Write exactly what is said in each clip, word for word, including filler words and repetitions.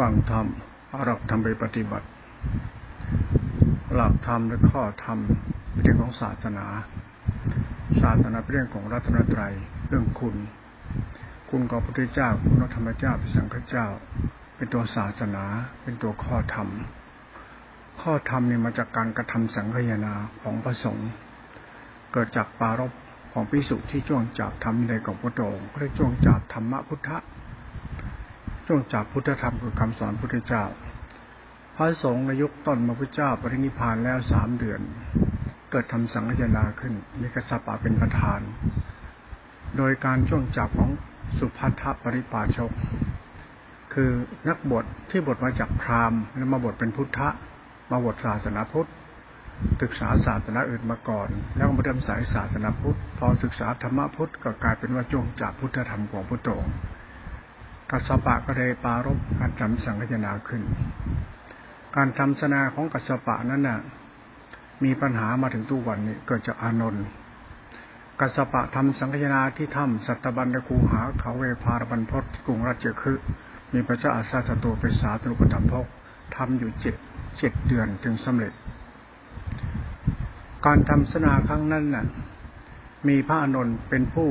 ฟังธรรมเอาหลักธรรมไปปฏิบัติหลักธรรมและข้อธรรมเป็นเรื่องของศาสนาศาสนาเป็นเรื่องของรัตนตรัยเรื่องคุณคุณของพระพุทธเจ้าคุณของธรรมเจ้าพระสังฆเจ้าเป็นตัวศาสนาเป็นตัวข้อธรรมข้อธรรมนี่มาจากการกระทำสังฆยนาของพระสงฆ์เกิดจากปารภของภิกษุที่จ้วงจับธรรมในของพระองค์เรียกจ้วงจับธรรมะพุทธะจ้วงจับพุทธธรรมคือคำสอนพุทธเจ้าพระสงฆ์ในยุคต้นมาพุทธเจ้าปรินิพพานแล้วสามเดือนเกิดทำสังฆยนาขึ้นมีกัสสปะเป็นประธานโดยการจ้วงจับของสุภัททปริปาชกคือนักบวชที่บวชมาจากพราหมณ์แล้วมาบวชเป็นพุทธะมาบวชศาสนาพุทธศึกษาศาสนาอื่นมาก่อนแล้วมาเริ่มสายศาสนาพุทธพอศึกษาธรรมพุทธก็กลายเป็นว่าจ้วงจับพุทธธรรมของพระองค์กัสสปะก็ได้ปารภการทำสังฆยนาขึ้นการทำสังฆยนาของกัสสปะนั้นน่ะมีปัญหามาถึงทุกวันนี้เกิดจากอานนท์กัสสปะทำสังฆยนาที่ถ้ำสัตตบัญญคูหาเขาเวภารบรรพตที่กรุงรัชคฤห์มีพระเจ้าอาสาสตูเป็นสาธารณูปถัมภกทำอยู่เจ็ดเจ็ดเดือนถึงสำเร็จการทำสังฆยนาครั้งนั้นน่ะมีพระอานนท์เป็นผู้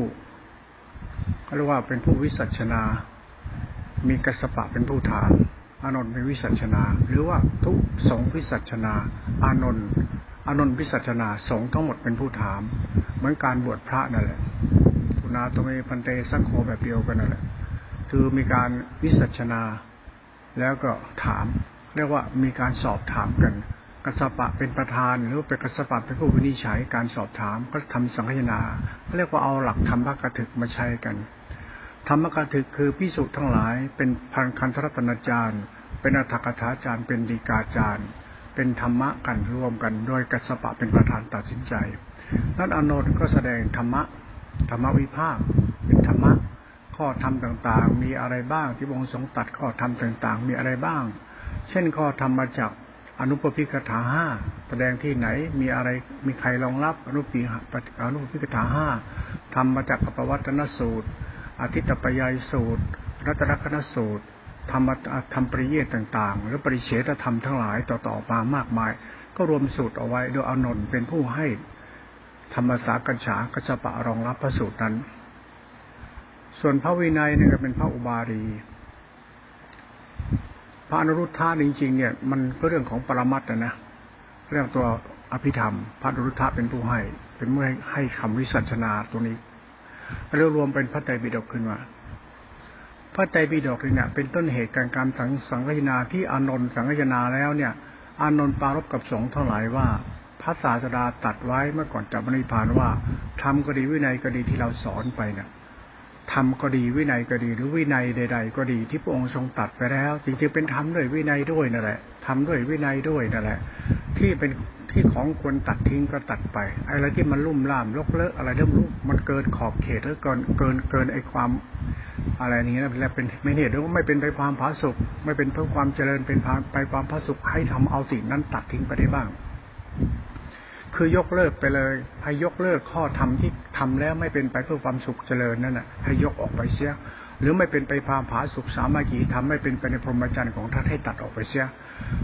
เรียกว่าเป็นผู้วิสัชนามีกัสสปะเป็นผู้ถามอานนท์เป็นวิสัชนาหรือว่าทุกสงฆ์วิสัชนาอานนท์อานนท์วิสัชนาสงฆ์ทั้งหมดเป็นผู้ถามเหมือนการบวชพระนั่นแหละตุนาตเมพันเตสังโฆแบบเดียวกันนั่นแหละคือมีการวิสัชนาแล้วก็ถามเรียกว่ามีการสอบถามกันกัสสปะเป็นประธานหรือเป็นกัสสปะเป็นผู้วินิจฉัยการสอบถามก็ทำสังฆยนาเขาเรียกว่าเอาหลักธรรมกถึกมาใช้กันธรรมกถึกคือภิกษุทั้งหลายเป็นพันคันธรัตนจารย์เป็นอรรถกถาจารย์เป็นฎีกาจารย์เป็นธรรมะกันร่วมกันโดยกัสสปะเป็นประธานตัดสินใจนั้นอานนท์ก็แสดงธรรมะธรรมวิภาคเป็นธรรมะข้อธรรมต่างๆมีอะไรบ้างที่พระองค์ทรงตัดข้อธรรมต่างๆมีอะไรบ้างเช่นข้อธรรมมาจากอนุปปิกถาห้าแสดงที่ไหนมีอะไรมีใครรองรับอนุปปิอนุปปิกถาห้าธรรมมาจากอปวัตตนสูตรอธิตตปยายสูตรรัตนคณสูตรธรรมธรรมปริเยตต่างๆหรือปริเฉตธรรมทั้งหลายต่อๆมามากมายก็รวมสูตรเอาไว้โดยอานนท์เป็นผู้ให้ธรรมสากัญชากัสสปะรองรับพระสูตรนั้นส่วนพระวินัยเนี่ยเป็นพระอุบาลีพระอนุรุทธะจริงๆเนี่ยมันก็เรื่องของปรมัตถ์นะเรื่องตัวอภิธรรมพระอนุรุทธะเป็นผู้ให้เป็นผู้ให้คำวิสัชนาตัวนี้แล้วรวมเป็นพระไตรปิฎกขึ้นมาพระไตรปิฎกเนี่ยเป็นต้นเหตุการการสังสังฆยนาที่อานนท์สังฆยนาแล้วเนี่ยอานนท์ปารภกับสงฆ์เท่าไหร่ว่าพระศาสดาตัดไว้เมื่อก่อนจะปรินิพพานว่าธรรมก็ดีวินัยก็ดีที่เราสอนไปเนี่ยธรรมก็ดีวินัยก็ดีหรือวินัยใดๆก็ดีที่พระองค์ทรงตัดไปแล้วจริงๆเป็นธรรมด้วยวินัยด้วยนั่นแหละธรรมด้วยวินัยด้วยนั่นแหละที่เป็นที่ของคนตัดทิ้งก็ตัดไปอะไรที่มันลุ่มล่ามลกเลอะอะไรเริ่มลุ่มมันเกินขอบเขตแล้วเกินเกินเกินไอ้ความอะไรนี้นะแล้วเป็นไม่เหตุแล้วไม่เป็นไปความผาสุกไม่เป็นเพื่อความเจริญเป็นไปความผาสุกให้ทำเอาสิ่งนั้นตัดทิ้งไปได้บ้างคือยกเลิกไปเลยให้ยกเลิกข้อธรรมที่ทำแล้วไม่เป็นไปเพื่อความสุขเจริญนั่นน่ะให้ยกออกไปเสียหรือไม่เป็นไปความผาสุกสามัคคีทำไม่เป็นไปในพรหมจรรย์ของท่านให้ตัดออกไปเสียพ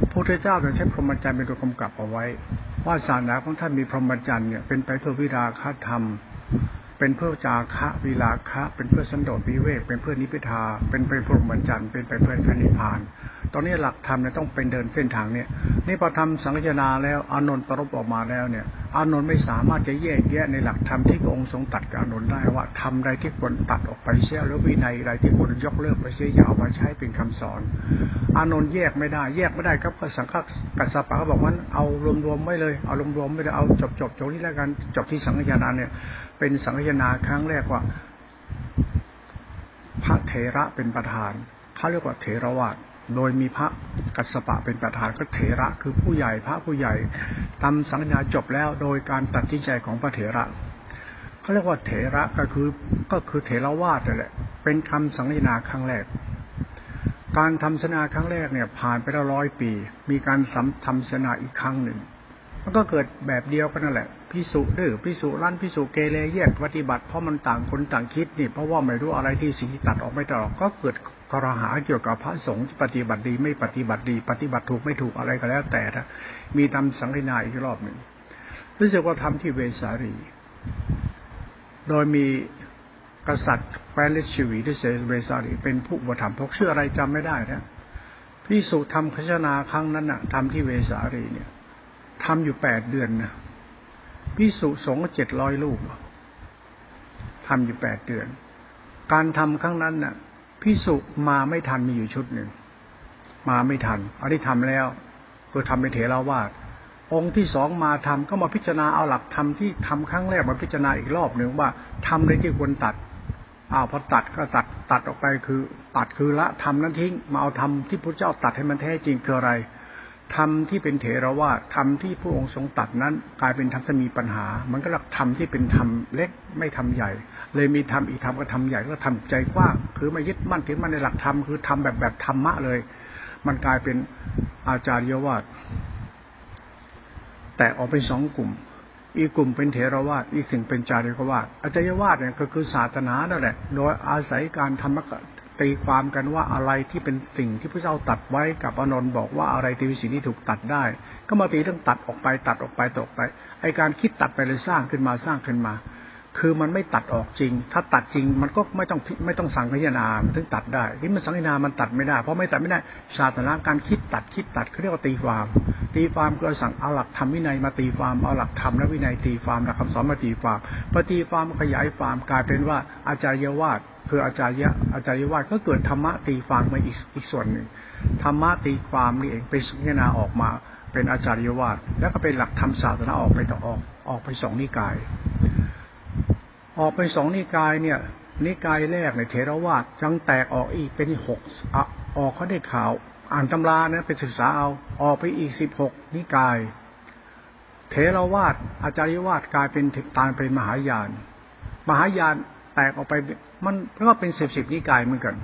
ระพุทธเจ้าใช้พรหมจรรย์เป็นตัวกำกับเอาไว้ว่าศาสนาของท่านมีพรหมจรรย์เนี่ยเป็นไปเพื่อวิราคะธรรมเป็นเพื่อจาคะวิราคะเป็นเพื่อสันโดษวิเวกเป็นเพื่อนิพพิทาเป็นไปพรหมจรรย์เป็นไปเพื่อพระนิพพานตอนนี้หลักธรรมเนี่ยต้องเป็นเดินเส้นทางเนี่ยนี่พอทำสังฆยนาแล้วอานนท์ปารภออกมาแล้วเนี่ยอานนท์ไม่สามารถจะแยกแยะในหลักธรรมที่พระองค์ทรงตัดกับอานนท์ได้ว่าธรรมใดที่ควรตัดออกไปเสียหรือวินัยใดที่ควรยกเลิกไปเสียอย่าเอามาใช้เป็นคำสอนอานนท์แยกไม่ได้แยกไม่ได้ครับก็สังฆกัสสปะก็บอกว่าเอารวมๆไม่เลยเอารวมๆไม่ได้เอาจบจบจบนี่แล้วกันจบที่สังฆยนาเนี่ยเป็นสังฆยนาครั้งแรกว่าพระเถระเป็นประธานเขาเรียกว่าเถรวาทโดยมีพระกัสสปะเป็นประธานก็เถระคือผู้ใหญ่พระผู้ใหญ่ทำสังฆยนาจบแล้วโดยการตัดสินใจของพระเถระเขาเรียกว่าเถระก็คือก็คือเถรวาทนั่นแหละเป็นคำสังฆยนาครั้งแรกการทำสังฆยนาครั้งแรกเนี่ยผ่านไปแล้วร้อยปีมีการทำสังฆยนาอีกครั้งหนึ่งมันก็เกิดแบบเดียวกันนั่นแหละภิกษุดื้อภิกษุรั้นภิกษุเกเรแยกปฏิบัติเพราะมันต่างคนต่างคิดนี่เพราะว่าไม่รู้อะไรที่สิ่งที่ตัดออกไม่ตัดออกก็เกิด ครหาเกี่ยวกับพระสงฆ์ปฏิบัติดีไม่ปฏิบัติดีปฏิบัติถูกไม่ถูกอะไรก็แล้วแต่นะมีทำสังฆทานอีกรอบหนึ่งรู้สึกว่าทำที่เวสาลีโดยมีกษัตริย์แคว้นลิชวีที่เวสาลีเป็นผู้อุปถัมภ์พกชื่ออะไรจำไม่ได้นะภิกษุทำคัจฉนาครั้งนั้นนะทำที่เวสาลีเนี่ยทำอยู่แปดเดือนนะภิกษุสงฆ์เจ็ดร้อยรูปทำอยู่แปดเดือนการทำครั้งนั้นน่ะภิกษุมาไม่ทันมีอยู่ชุดหนึ่งมาไม่ทันอันนี้ทำแล้วคือทำเป็นเถราวาทองค์ที่สองมาทำก็มาพิจารณาเอาหลักธรรมที่ทำครั้งแรกมาพิจารณาอีกรอบหนึ่งว่าทำอะไรที่ควรตัดอ้าวพอตัดก็ตัดตัดออกไปคือตัดคือละธรรมนั้นทิ้งมาเอาธรรมที่พระเจ้าตัดให้มันแท้จริงคืออะไรธรรมที่เป็นเถราวาทธรรมที่พระองค์ทรงตัดนั้นกลายเป็นธรรมที่มีปัญหามันก็หลักธรรมที่เป็นธรรมเล็กไม่ธรรมใหญ่เลยมีธรรมอีกธรรมก็ธรรมใหญ่ก็ธรรมใจกว้างคือไม่ยึดมั่นถือมั่นในหลักธรรมคือธรรมแบบแบบธรรมะเลยมันกลายเป็นอาจารยวาทแต่ออกเป็นสองกลุ่มอีกกลุ่มเป็นเถรวาทอีกสิ่งเป็นอาจาริยวาทอาจาริยวาทเนี่ยก็คือศาสนานั่นแหละโดยอาศัยการธรรมะตีความกันว่าอะไรที่เป็นสิ่งที่พระเจ้าตัดไว้กับอนนท์บอกว่าอะไรที่เป็นสิ่งที่ถูกตัดได้ก็มาตีเรื่องตัดออกไปตัดออกไปตกไปไอการคิดตัดไปเลยสร้างขึ้นมาสร้างขึ้นมาคือมันไม่ตัดออกจริงถ้าตัดจริงมันก็ไม่ต้องไม่ต้องสังฆยนามันถึงตัดได้ที่มันสังฆยนามันตัดไม่ได้เพราะไม่ตัดไม่ได้ศาสนาการคิดตัดคิดตัดเขาเรียกว่าตีความตีความก็สั่งเอาหลักธรรมวินัยมาตีความเอาหลักธรรมและวินัยตีความหลักคำสอนมาตีความพอตีความขยายความกลายเป็นว่าอาจารยวาทคืออาจารย์อาจารยวาทก็เกิดธรรมะตีความมาอีกอีกส่วนหนึ่งธรรมะตีความนี่เองเป็นสังฆยนาออกมาเป็นอาจารยวาทแล้วก็เป็นหลักธรรมศาสนาออกไปต่อออกออกไปสองนิกายออกเป็นสองนิกายเนี่ยนิกายแรกในเถรวาทยังแตกออกอีกเป็นหกออกเขาได้ข่าวอ่านตำรานะไปศึกษาเอาออกไปอีกสิบหกนิกายเถรวาทอาจาริยวาทกลายเป็นถึงตานเป็นมหายานมหายานแตกออกไปมันเพราะว่าเป็นสิบสิบนิกายเหมือนกัน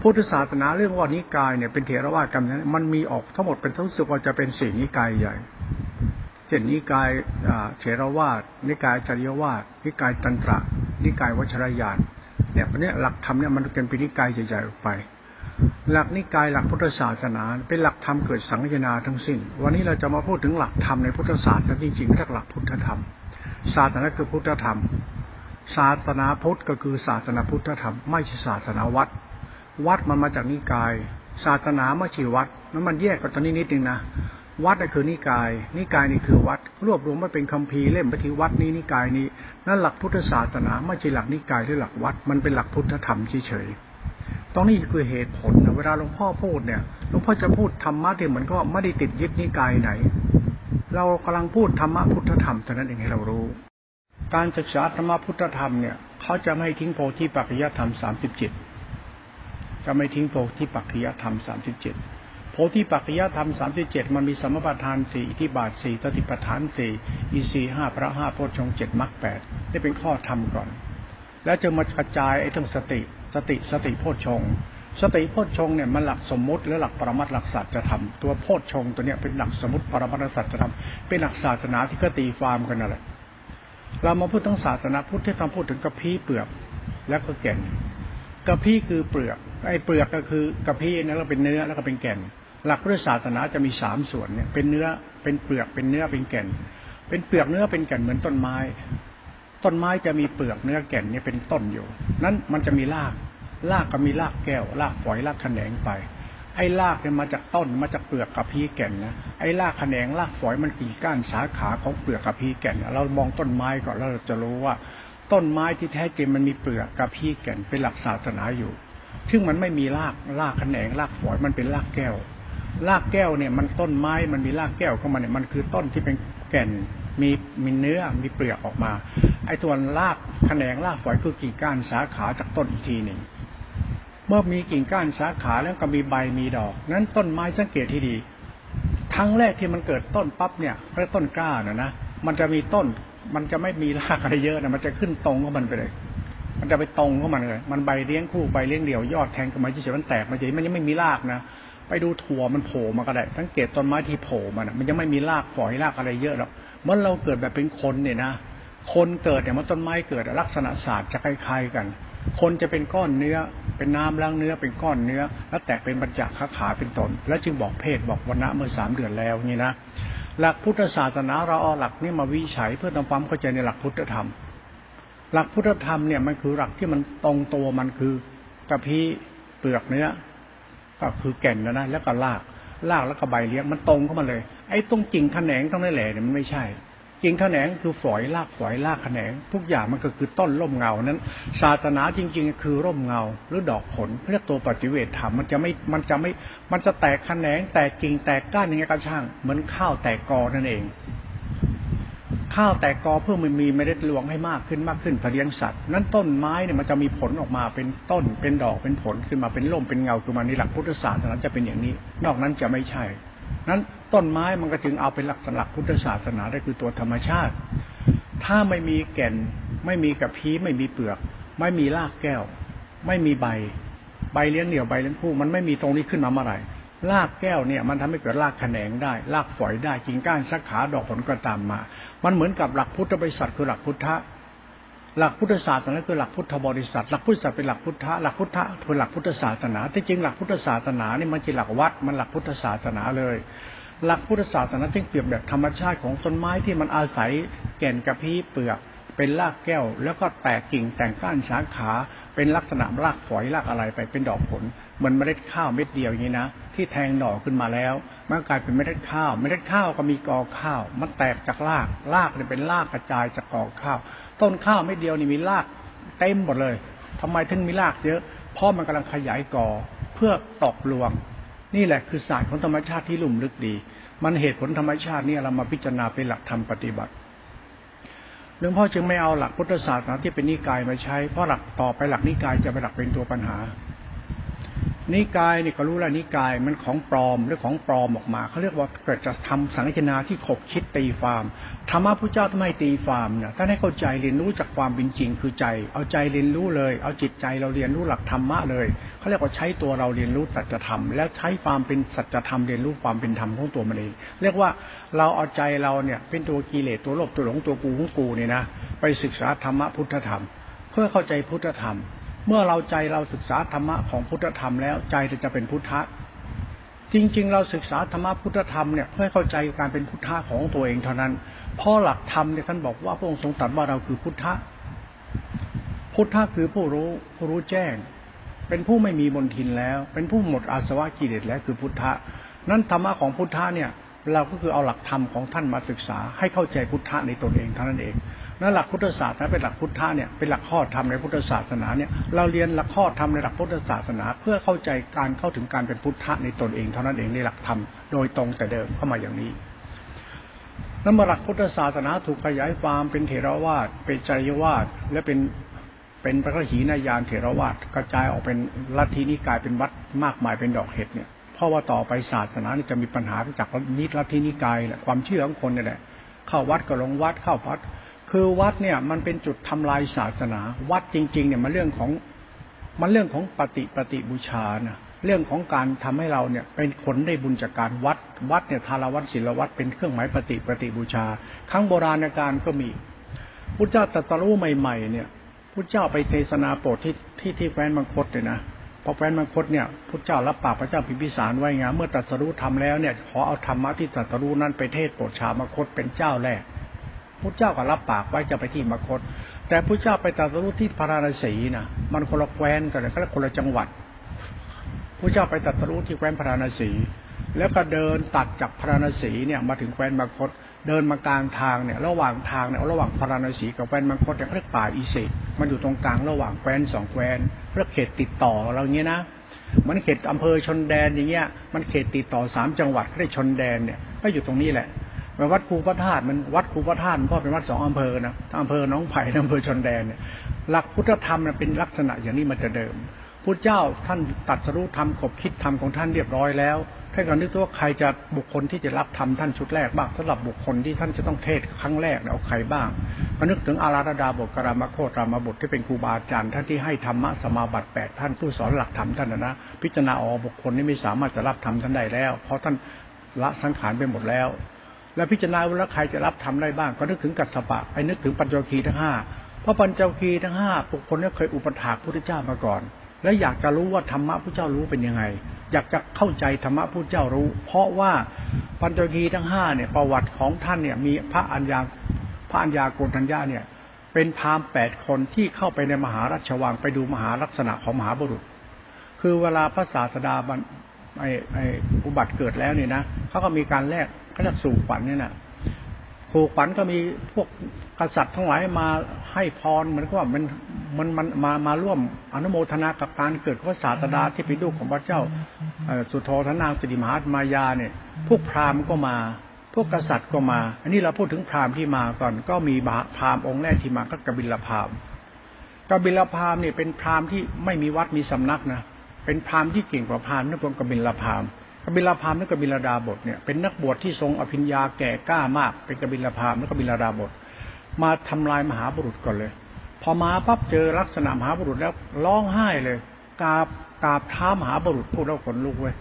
พุทธศาสนาเรื่องว่านิกายเนี่ยเป็นเถรวาทกันนะมันมีออกทั้งหมดเป็นทั้งสุกว่าจะเป็นสี่นิกายใหญ่เช่นนิกายเถรวาทนิกายอาจาริยวาทนิกายตันตระนิกายวัชรยานเนี่ยวันนี้หลักธรรมเนี่ยมันเป็นนิกายใหญ่ๆออกไปหลักนิกายหลักพุทธศาสนาเป็นหลักธรรมเกิดสังฆยนาทั้งสิ้นวันนี้เราจะมาพูดถึงหลักธรรมในพุทธศาสนาจริงๆเรียกหลักพุทธธรรมศาสนาคือพุทธธรรมศาสนาพุทธก็คือศาสนาพุทธธรรมไม่ใช่ศาสนาวัดวัดมันมาจากนิกายศาสนาไม่ใช่วัดนั้นมันแยกกันตอนนี้นิดนึงนะวัดนี่คือนิกายนิกายนี่คือวัดรวบรวมมาเป็นคัมภีร์เล่มปฏิวัตินี้นิกายนี้นั่นหลักพุทธศาสนาไม่ใช่หลักนิกายหรือหลักวัดมันเป็นหลักพุทธธรรมเฉยๆตรงนี้คือเหตุผลนะเวลาหลวงพ่อพูดเนี่ยหลวงพ่อจะพูดธรรมะที่เหมือนก็ไม่ได้ติดยึดนิกายไหนเรากำลังพูดธรรมะพุทธธรรมเท่านั้นเองให้เรารู้การศึกษาธรรมะพุทธธรรมเนี่ยเขาจะไม่ทิ้งโพธิปัจจยธรรมสามสิบเจ็ดจะไม่ทิ้งโพธิปัจจยธรรมสามสิบเจ็ดโพธิปัจจยธรรมสามสิบเจ็ดมันมีสัมมาปทานสี่อิทธิบาทสี่ตติปัฏฐานสี่อินทรีย์ห้าพระห้าโพชฌงค์เจ็ดมรรคแปดนี่เป็นข้อธรรมก่อนแล้วจะมากระจายไอ้ทั้งสติสติสติโพชฌงค์สติโพชฌงค์เนี่ยมันหลักสมมุติและหลักปรมัตถ์หลักสัจธรรมตัวโพชฌงค์ตัวเนี้ยเป็นหลักสมมุติปรมัตถ์สัจธรรมเป็นหลักศาสนาที่ก็ตีความกันนั่นแหละเรามาพูดทั้งศาสนาพุทธที่ทำพูดถึงกะพี้เปลือกและก็แก่นกะพี้คือเปลือกไอ้เปลือกก็คือกะพี้นะแล้วเป็นเนื้อแล้วก็เป็นแก่นหลักพุทธศาสนาจะมีสามส่วนเนี่ยเป็นเนื้อเป็นเปลือกเป็นเนื้อเป็นแก่นเป็นเปลือกเนื้อเป็นแก่นเหมือนต้นไม้ต้นไม้จะมีเปลือกเนื้อแก่นเนี่ยเป็นต้นอยู่นั้นมันจะมีรากรากก็มีรากแก้วรากฝอยรากแขนงไปไอ้รากเนี่ยมาจากต้นมาจากเปลือกกะพี้แก่นนะไอ้รากแขนงรากฝอยมันกิ่งก้านสาขาของเปลือกกะพี้แก่นเรามองต้นไม้ก่อนแล้วเราจะรู้ว่าต้นไม้ที่แท้จริงมันมีเปลือกกะพี้แก่นเป็นหลักศาสนาอยู่ซึ่งมันไม่มีรากรากแขนงรากฝอยมันเป็นรากแก้วรากแก้วเนี่ยมันต้นไม้มันมีรากแก้วเข้ามาเนี่ยมันคือต้นที่เป็นแก่นมีมีเนื้อมีเปลือกออกมาไอ้ส่วนรากแขนงรากฝอยคือกิ่งก้านสาขาจากต้นอีกทีหนึ่งเมื่อมีกิ่งก้านสาขาแล้วก็มีใบมีดอกนั้นต้นไม้สังเกตที่ดีครั้งแรกที่มันเกิดต้นปั๊บเนี่ยเรียกต้นกล้านะนะมันจะมีต้นมันจะไม่มีรากอะไรเยอะนะมันจะขึ้นตรงของมันไปเลยมันจะไปตรงของมันเลยมันใบเลี้ยงคู่ใบเลี้ยงเดี่ยวยอดแทงกันมาเฉยๆมันแตกมาเฉยๆมันยังไม่มีรากนะไปดูถั่วมันโผล่มาก็ได้สังเกตต้นไม้ที่โผล่มันมันยังไม่มีรากฝอยรากอะไรเยอะหรอกเมื่อเราเกิดแบบเป็นคนเนี่ยนะคนเกิดเนี่ยมันต้นไม้เกิดลักษณะศาสตร์จะคล้ายๆกัน คนจะเป็นก้อนเนื้อเป็นน้ำล้างเนื้อเป็นก้อนเนื้อและแตกเป็นปัญจขาขาเป็นต้นและจึงบอกเพศบอกวรรณะเมื่อสามเดือนแล้วนี่นะหลักพุทธศาสนาเราเอาหลักนี้มาวิจัยเพื่อทำความเข้าใจในหลักพุทธธรรมหลักพุทธธรรมเนี่ยมันคือหลักที่มันตรงตัวมันคือกระพี้เปลือกเนื้อก็คือแก่นนะนะแล้วก็รากรากแล้วก็ใบเลี้ยงมันตรงเข้ามาเลยไอ้ตรงกิ่งแขนงตรงนั้นแหละเนี่ยมันไม่ใช่กิ่งแขนงคือฝอยรากฝอยรากแขนงทุกอย่างมันก็คือต้นร่มเงานั้นศาสนาจริงๆคือร่มเงาหรือดอกผลเรียกตัวปฏิเวทธรรมมันจะไม่มันจะไม่มันจะแตกแขนงแตกกิ่งแตกก้านยังไงก็ช่างเหมือนข้าวแตกกอนั่นเองข้าวแตกกอเพื่อมันมีเมล็ดรวงให้มากขึ้นมากขึ้นเพื่อเลี้ยงสัตว์นั้นต้นไม้เนี่ยมันจะมีผลออกมาเป็นต้นเป็นดอกเป็นผลขึ้นมาเป็นร่มเป็นเงาขึ้นมาในหลักพุทธศาสนาจะเป็นอย่างนี้นอกนั้นจะไม่ใช่นั้นต้นไม้มันก็จึงเอาเป็นหลักสำหรับพุทธศาสนาได้คือตัวธรรมชาติถ้าไม่มีแก่นไม่มีกระพี้ไม่มีเปลือกไม่มีรากแก้วไม่มีใบใบเลี้ยงเดี่ยวใบเลี้ยงคู่มันไม่มีตรงนี้ขึ้นมาเมื่อไหร่รากแก้วเนี่ยมันทำให้เกิดรากแขนงได้รากฝอยได้กิ่งก้านสาขาดอกผลก็ตามมามันเหมือนกับหลักพุทธบริษัทคือหลักพุทธะหลักพุทธศาสนาคือหลักพุทธบริษัทหลักพุทธศาสนาเป็นหลักพุทธะหลักพุทธะคือหลักพุทธศาสนาที่จริงหลักพุทธศาสนาเนี่ยมันเป็นหลักวัดมันหลักพุทธศาสนาเลยหลักพุทธศาสนาจึงเปรียบแบบธรรมชาติของต้นไม้ที่มันอาศัยแก่นกระพี้เปลือกเป็นรากแก้วแล้วก็แตกกิ่งแตกก้านสาขาเป็นลักษณะรากฝอยรากอะไรไปเป็นดอกผลเหมือนเมล็ดข้าวเม็ดเดียวอย่างนี้นะที่แทงหน่อขึ้นมาแล้วมันกลายเป็นเมล็ดข้าวเมล็ดข้าวก็มีกอข้าวมันแตกจากรากรากเนี่ยเป็นรากกระจายจากกอข้าวต้นข้าวเม็ดเดียวนี่มีรากเต็มหมดเลยทำไมถึงมีรากเยอะเพราะมันกำลังขยายกอเพื่อตอกลวงนี่แหละคือศาสตร์ของธรรมชาติที่ลุ่มลึกดีมันเหตุผลธรรมชาตินี่เรามาพิจารณาเป็นหลักธรรมปฏิบัติหลวงพ่อจึงไม่เอาหลักพุทธศาสนาที่เป็นนิกายมาใช้เพราะหลักต่อไปหลักนิกายจะเป็นหลักเป็นตัวปัญหานิกายนี่ก็รู้แล้วนิกายมันของปลอมหรือของปลอมออกมาเขาเรียกว่าเกิดจะทำสังฆนาที่ขบคิดตีฟาร์มธรรมะพุทธเจ้าทำไมตีฟาร์มเนี่ยถ้าให้เข้าใจเรียนรู้จากความเป็นจริงคือใจเอาใจเรียนรู้เลยเอาจิตใจเราเรียนรู้หลักธรรมะเลยเขาเรียกว่าใช้ตัวเราเรียนรู้สัจธรรมและใช้ความเป็นสัจธรรมเรียนรู้ความเป็นธรรมของตัวมันเองเรียกว่าเราเอาใจเราเนี่ยเป็นตัวกิเลสตัวโลภตัวหลงตัวกูของกูเนี่ยนะไปศึกษาธรรมะพุทธธรรมเพื่อเข้าใจพุทธธรรมเมื่อเราใจเราศึกษาธรรมะของพุทธธรรมแล้วใจจะเป็นพุทธะจริงๆเราศึกษาธรรมะพุทธธรรมเนี่ยเพื่อเข้าใจการเป็นพุทธะของตัวเองเท่านั้นเพราะหลักธรรมเนี่ยท่านบอกว่าพระองค์ทรงตรัสว่าเราคือพุทธะพุทธะคือผู้รู้ผู้รู้แจ้งเป็นผู้ไม่มีมลทินแล้วเป็นผู้หมดอาสวะกิเลสแล้วคือพุทธะนั้นธรรมะของพุทธะเนี่ยเราก็คือเอาหลักธรรมของท่านมาศึกษาให้เข้าใจพุทธะในตนเองเท่านั้นเองนั้นหลักพุทธศาสนาเป็นหลักพุทธะเนี่ยเป็นหลักข้อธรรมในพุทธศาสนาเนี่ยเราเรียนหลักข้อธรรมในหลักพุทธศาสนาเพื่อเข้าใจการเข้าถึงการเป็นพุทธะในตนเองเท่านั้นเองในหลักธรรมโดยตรงแต่เดิมเข้ามาอย่างนี้นั้นหลักพุทธศาสนาถูกขยายความเป็นเถรวาทเป็นจริยวาทและเป็นเป็นพระขีณายานเถรวาทกระจายออกเป็นลัทธินิกายเป็นวัดมากมายเป็นดอกเห็ดเนี่ยเพราะว่าต่อไปศาสนาจะมีปัญหาจากนิลัทธินิกายแหละความเชื่อของคนนี่แหละเข้าวัดก็ลงวัดเข้าวัดคือวัดเนี่ยมันเป็นจุดทำลายศาสนาวัดจริงๆเนี่ยมันเรื่องของมันเรื่องของปฏิปฏิบูชานะเรื่องของการทำให้เราเนี่ยเป็นคนได้บุญจากการวัดวัดเนี่ยทารวัดศีลวัดเป็นเครื่องหมายปฏิปฏิบูชาครั้งโบราณกาลก็มีพุทธเจ้าตรัสรู้ใหม่ๆเนี่ยพุทธเจ้าไปเทศนาโปรดที่ที่ที่แคว้นมังคตเลยนะพอแคว้นมังคตเนี่ยพุทธเจ้ารับปากพระเจ้าพิมพิสารไว้ไงเมื่อตรัสรู้ทำแล้วเนี่ยขอเอาธรรมะที่ตรัสรู้นั้นไปเทศโปรดชาวมังคตเป็นเจ้าแรกพุทธเจ้าก็รับปากไว้จะไปที่มคธแต่พุทธเจ้าไปตรัสรู้ที่พาราณสีนะมันคนละแคว้นกันก็คนละจังหวัดพุทธเจ้าไปตรัสรู้ที่แคว้นพาราณสีแล้วก็เดินตัดจากพาราณสีเนี่ยมาถึงแคว้นมคธเดินมากลางทางเนี่ยระหว่างทางเนี่ยระหว่างพาราณสีกับแคว้นมคธเนี่ยเรียกป่าอิเสกมันอยู่ตรงกลางระหว่างแคว้นสองแคว้นเรียกเขตติดต่อเราอย่างเงี้ยนะมันเขตอำเภอชนแดนอย่างเงี้ยมันเขตติดต่อสามจังหวัดเรียกชนแดนเนี่ยก็อยู่ตรงนี้แหละวัดครูพระธาตุมันวัดครูพระธาตุมันก็เป็นวัดสองอำเภอนะอำเภอหนองไผ่อำเภอชนแดนเนี่ยหลักพุทธธรรมเนี่ยเป็นลักษณะอย่างนี้มาแต่เดิมพุทธเจ้าท่านตรัสรู้ธรรมขบคิดธรรมของท่านเรียบร้อยแล้วท่านก็นึกว่าใครจะบุคคลที่จะรับธรรมท่านชุดแรกบ้างสำหรับบุคคลที่ท่านจะต้องเทศครั้งแรกเนี่ยเอาใครบ้างก็นึกถึงอาราธดาบทกรามโคตรามบุตรที่เป็นครูบาอาจารย์ท่านที่ให้ธรรมะสมาบัติแปดท่านผู้สอนหลักธรรมท่านนะนะพิจารณาออกบุคคลนี้ไม่สามารถจะรับธรรมท่านได้แล้วเพราะท่านละสังขารไปหมดแล้วและพิจารณาว่าใครจะรับธรรมได้บ้างก็นึกถึงกัสสปะไอ้นึกถึงปัญจวัคคีย์ทั้งห้า พระปัญจวัคคีย์ทั้งห้าบุคคลที่เคยอุปถากพระพุทธเจ้ามาก่อนและอยากจะรู้ว่าธรรมะพระเจ้ารู้เป็นยังไงอยากจะเข้าใจธรรมะพระเจ้ารู้เพราะว่าปัญจวัคคีย์ทั้งห้าเนี่ยประวัติของท่านเนี่ยมีพระอัญญาพระอัญญาโกณทัญญาเนี่ยเป็นพราหมณ์แปดคนที่เข้าไปในมหาราชวังไปดูมหาลักษณะของมหาบุรุษคือเวลาพระศาสดาบันไอไออุบัติเกิดแล้วเนี่ยนะเขาก็มีการแลกเขาเรียกสู่ฝันเนี่ยนะสู่ฝันก็มีพวกกษัตริย์ทั้งหลายมาให้พรเหมือนกับว่ามันมันมันมามาร่วมอนุโมทนากับการเกิดพระศาสดาที่เป็นลูกของพระเจ้าสุโธธนางสิริมหามายาเนี่ยพวกพราหมณ์ก็มาพวกกษัตริย์ก็มาอันนี้เราพูดถึงพราหมณ์ที่มาก่อนก็มีพราหมณ์องค์แรกที่มาก็กบิลพราหมณ์กบิลพราหมณ์เนี่ยเป็นพราหมณ์ที่ไม่มีวัดมีสำนักนะเป็นพราหมณ์ที่เก่งกว่าพราหมณ์นั่นเป็นกบิลพราหมณ์กบิลพราหมณ์และกบิลดาบทเนี่ยเป็นนักบวชที่ทรงอภิญญาแก่กล้ามากเป็นกบิลพราหมณ์และกบิลดาบทมาทำลายมหาบุรุษก่อนเลยพอมาปั๊บเจอลักษณะมหาบุรุษแล้วร้องไห้เลยกราบกราบเท้ามหาบุรุษพูดแล้วขนลุกเว้ย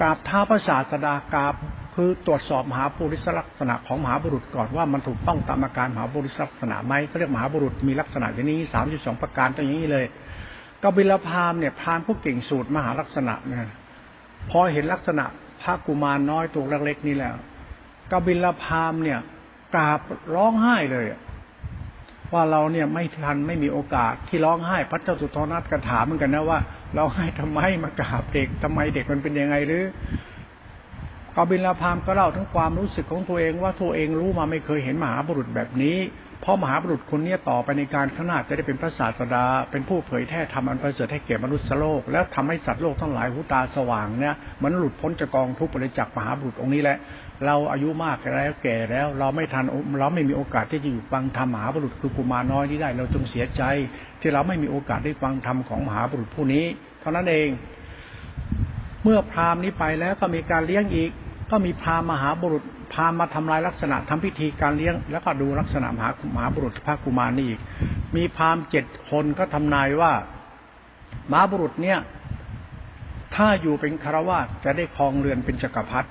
กราบเท้าพระศาสดากราบคือตรวจสอบมหาปุริสลักษณะของมหาบุรุษก่อนว่ามันถูกต้องตามอาการมหาปุริสลักษณะไหมเขาเรียกมหาบุรุษมีลักษณะอย่างนี้สามสิบสองประการตัวอย่างนี้เลยกบิลพราหมณ์เนี่ยพราหมณ์ผู้เก่งสูตรมหาลักษณะเนี่ยพอเห็นลักษณะพระกุมารน้อยตัวเล็กๆนี่แล้วกบิลพราหมณ์เนี่ยกราบร้องไห้เลยว่าเราเนี่ยไม่ทันไม่มีโอกาสที่ร้องไห้พระเจ้าสุโธธนะกถาเหมือนกันนะว่าเราให้ทำไมมากราบเด็กทำไมเด็กมันเป็นยังไงหรือกบิลพราหมณ์ก็เล่าทั้งความรู้สึกของตัวเองว่าตัวเองรู้มาไม่เคยเห็นมหาบุรุษแบบนี้เพราะมหาบุรุษคนนี้ต่อไปในการข้างหน้าจะได้เป็นพระศาสดาเป็นผู้เผยแท้ธรรมอันประเสริฐให้แก่มนุษยโลกและทำให้สัตว์โลกทั้งหลายหูตาสว่างเนี่ยมันหลุดพ้นจากกองทุกข์ไปจากมหาบุรุษองค์นี้แหละเราอายุมากแล้วแก่แล้วเราไม่ทันเราไม่มีโอกาสที่จะอยู่ฟังธรรมมหาบุรุษคือกุมารน้อยนี้ได้เราจงเสียใจที่เราไม่มีโอกาสได้ฟังธรรมของมหาบุรุษผู้นี้เท่านั้นเองเมื่อพราหมณ์นี้ไปแล้วก็มีการเลี้ยงอีกก็มีพราหมณ์มหาบุรุษพามาทำลายลักษณะทำพิธีการเลี้ยงแล้วก็ดูลักษณะมหามหาบุรุษพระกุมารนี่อีกมีพราหมณ์เจ็ดคนก็ทำนายว่ามหาบุรุษเนี่ยถ้าอยู่เป็นฆราวาสจะได้ครองเรือนเป็นจักรพรรดิ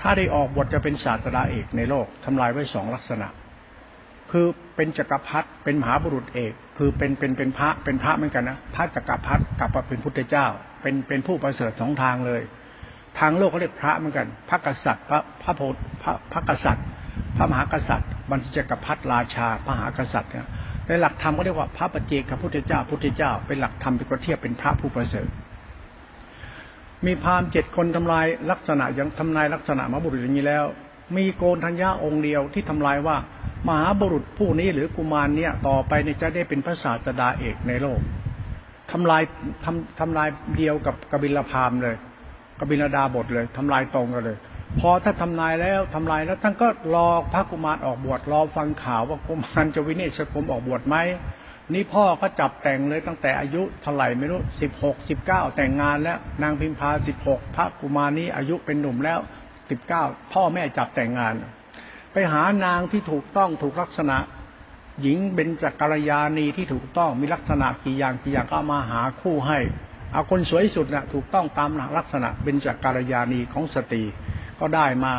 ถ้าได้ออกบทจะเป็นศาสดาเอกในโลกทำลายไว้สองลักษณะคือเป็นจักรพรรดิเป็นมหาบุรุษเอกคือเป็นเป็นเป็นพระเป็นพระเหมือนกันนะพระจักรพรรดิกลับมาเป็นพุทธเจ้าเป็นเป็นผู้ประเสริฐสองทางเลยทางโลกเขาเรียกพระเหมือนกันพระกษัตริย์พระพระโพธิ์พระพระกษัตริย์พระมหากษัตริย์บรรพจักรพรรดิราชาพระมหากษัตริย์เนี่ยในหลักธรรมก็เรียกว่าพระปัจเจกพุทธเจ้าพุทธเจ้าเป็นหลักธรรมเป็นเทียบเป็นพระผู้ประเสริฐมีพราหมณ์เจ็ดคนทำลายลักษณะอย่างทำนายลักษณะมหาบุรุษอย่างนี้แล้วมีโกณทัญญาองค์เดียวที่ทำลายว่ามหาบุรุษผู้นี้หรือกุมารเนี่ยต่อไปเนี่ยจะได้เป็นพระศาสดาเอกในโลกทำลายทำทำลายเดียวกับกบิลพราหมณ์เลยกบิลดาบทเลยทำลายตรงกันเลยพอถ้าทำนายแล้วทำลายแล้วท่านก็รอพระกุมารออกบวชรอฟังข่าวว่ากุมารจะวิเนศกรมออกบวชไหมนี่พ่อก็จับแต่งเลยตั้งแต่อายุเท่าไหร่ไม่รู้สิบหกสิบเก้าแต่งงานแล้วนางพิมพาสิบหกพระกุมารนี้อายุเป็นหนุ่มแล้วสิบเก้าพ่อแม่จับแต่งงานไปหานางที่ถูกต้องถูกลักษณะหญิงเบญจกัลยาณีที่ถูกต้องมีลักษณะกี่อย่างกี่อย่างก็มาหาคู่ให้เอาคนสวยสุดนะถูกต้องตามหลักลักษณะเบญจกัลยาณีของสตรีก็ได้มา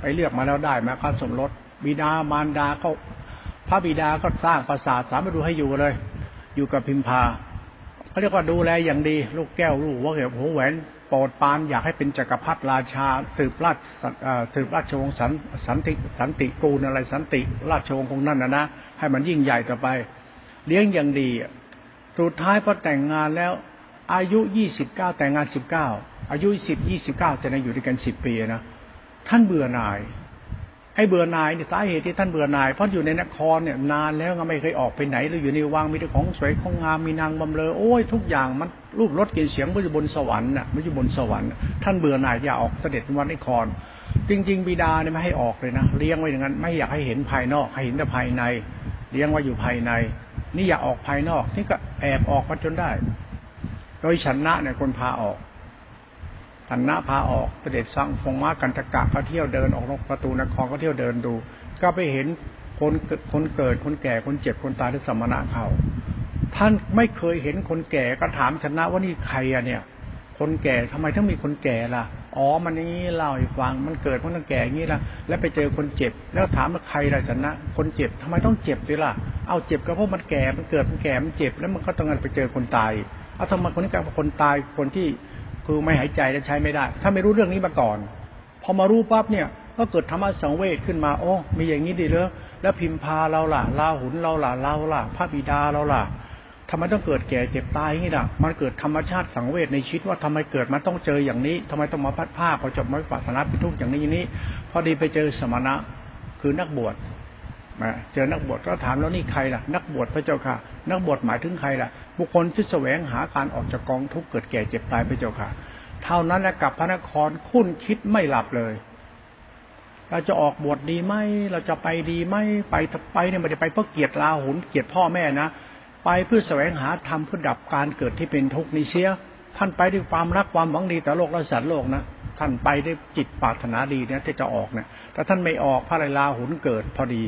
ไปเลือกมาแล้วได้มาก็สมรสบิดามารดาก็พระบิดาก็สร้างปราสาทสามารถดูให้อยู่เลยอยู่กับพิมพาเขาเรียกว่าดูแลอย่างดีลูกแก้วลูกว่าเกี่ยวหัวแหวนโปรดปานอยากให้เป็นจักรพรรดิราชาสืบราชสืบราชวงศ์สันติสันติกูลอะไรสันติราชวงศ์ของนั่นนะนะให้มันยิ่งใหญ่ต่อไปเลี้ยงอย่างดีสุดท้ายพอแต่งงานแล้วอายุยี่สิบเก้าแต่งงานสิบเก้าอายุสิบยี่สิบเก้าแต่ในอยู่ด้วยกันสิบปีนะท่านเบื่อหน่ายให้เบื่อหน่ายเนี่ยสาเหตุที่ท่านเบื่อหน่ายเพราะอยู่ในนครเนี่ยนานแล้วก็ไม่เคยออกไปไหนหรืออยู่ในวังมีแต่ของสวยของงามมีนางบำเรอโอ้ยทุกอย่างมันรูปรสกลิ่นเสียงมันอยู่บนสวรรค์น่ะมันอยู่บนสวรรค์ท่านเบื่อหน่ายอยากออกเสด็จวันนครจริงๆบิดาเนี่ยไม่ให้ออกเลยนะเลี้ยงไว้อย่างนั้นไม่อยากให้เห็นภายนอกให้เห็นแต่ภายในเลี้ยงไว้อยู่ภายในนี่อยากออกภายนอกนี่ก็แอบออกมาจนได้โดยชนะเนี่ยคนพาออกชนะพาออกเสด็จสั่งฟงม้ากันตะกะเขาเที่ยวเดินออกนอกประตูนครเขาเที่ยวเดินดูก็ไปเห็นคนคนเกิดคนแก่คนเจ็บคนตายที่สมณะเขาท่านไม่เคยเห็นคนแก่ก็ถามชนะว่านี่ใครอะเนี่ยคนแก่ทำไมถึงมีคนแก่ล่ะ อ๋อมันนี้เล่าให้ฟังมันเกิดเพราะตั้งแก่อย่างนี้ล่ะแล้วไปเจอคนเจ็บแล้วถามว่าใครล่ะชนะคนเจ็บทำไมต้องเจ็บด้วยล่ะเอาเจ็บก็เพราะมันแก่มันเกิดมันแก่มันเจ็บแล้วมันก็ต้องการไปเจอคนตายเอาทำไมคนนี้กลายเป็นคนตายคนที่คือไม่หายใจและใช้ไม่ได้ถ้าไม่รู้เรื่องนี้มาก่อนพอมารู้ปั๊บเนี่ยก็เกิดธรรมะสังเวชขึ้นมาโอ้มีอย่างนี้ดีเหรอแล้วพิมพาเราล่ะลาหุนเราล่ะเราล่ะพระบิดาเราล่ะทำไมต้องเกิดแก่เจ็บตายอย่างนี้ล่ะมันเกิดธรรมชาติสังเวชในชีวิตว่าทำไมเกิดมาต้องเจออย่างนี้ทำไมต้องมาพัดผ้าพอจบมาปรารถนาเป็นทุกข์อย่างนี้อย่างนี้พอดีไปเจอสมณะคือนักบวชมาเจอนักบวชก็ถามแล้วนี่ใครล่ะนักบวชพระเจ้าค่ะนักบวชหมายถึงใครล่ะบุคคลที่แสวงหาการออกจากกองทุกข์เกิดแก่เจ็บตายพระเจ้าค่ะเท่านั้นแหละกลับพระนครคุ้นคิดไม่หลับเลยเราจะออกบวชดีไหมเราจะไปดีไหมไปถ้าไปเนี่ยมันจะไปเพราะเกียรติลาหุนเกียรติพ่อแม่นะไปเพื่อแสวงหาธรรมเพื่อดับการเกิดที่เป็นทุกข์นี้เสียท่านไปด้วยความรักความหวังดีต่อโลกและสัตว์โลกนะท่านไปด้วยจิตปรารถนาดีนะที่จะออกนะแต่ท่านไม่ออกพระลาหุนเกิดพอดี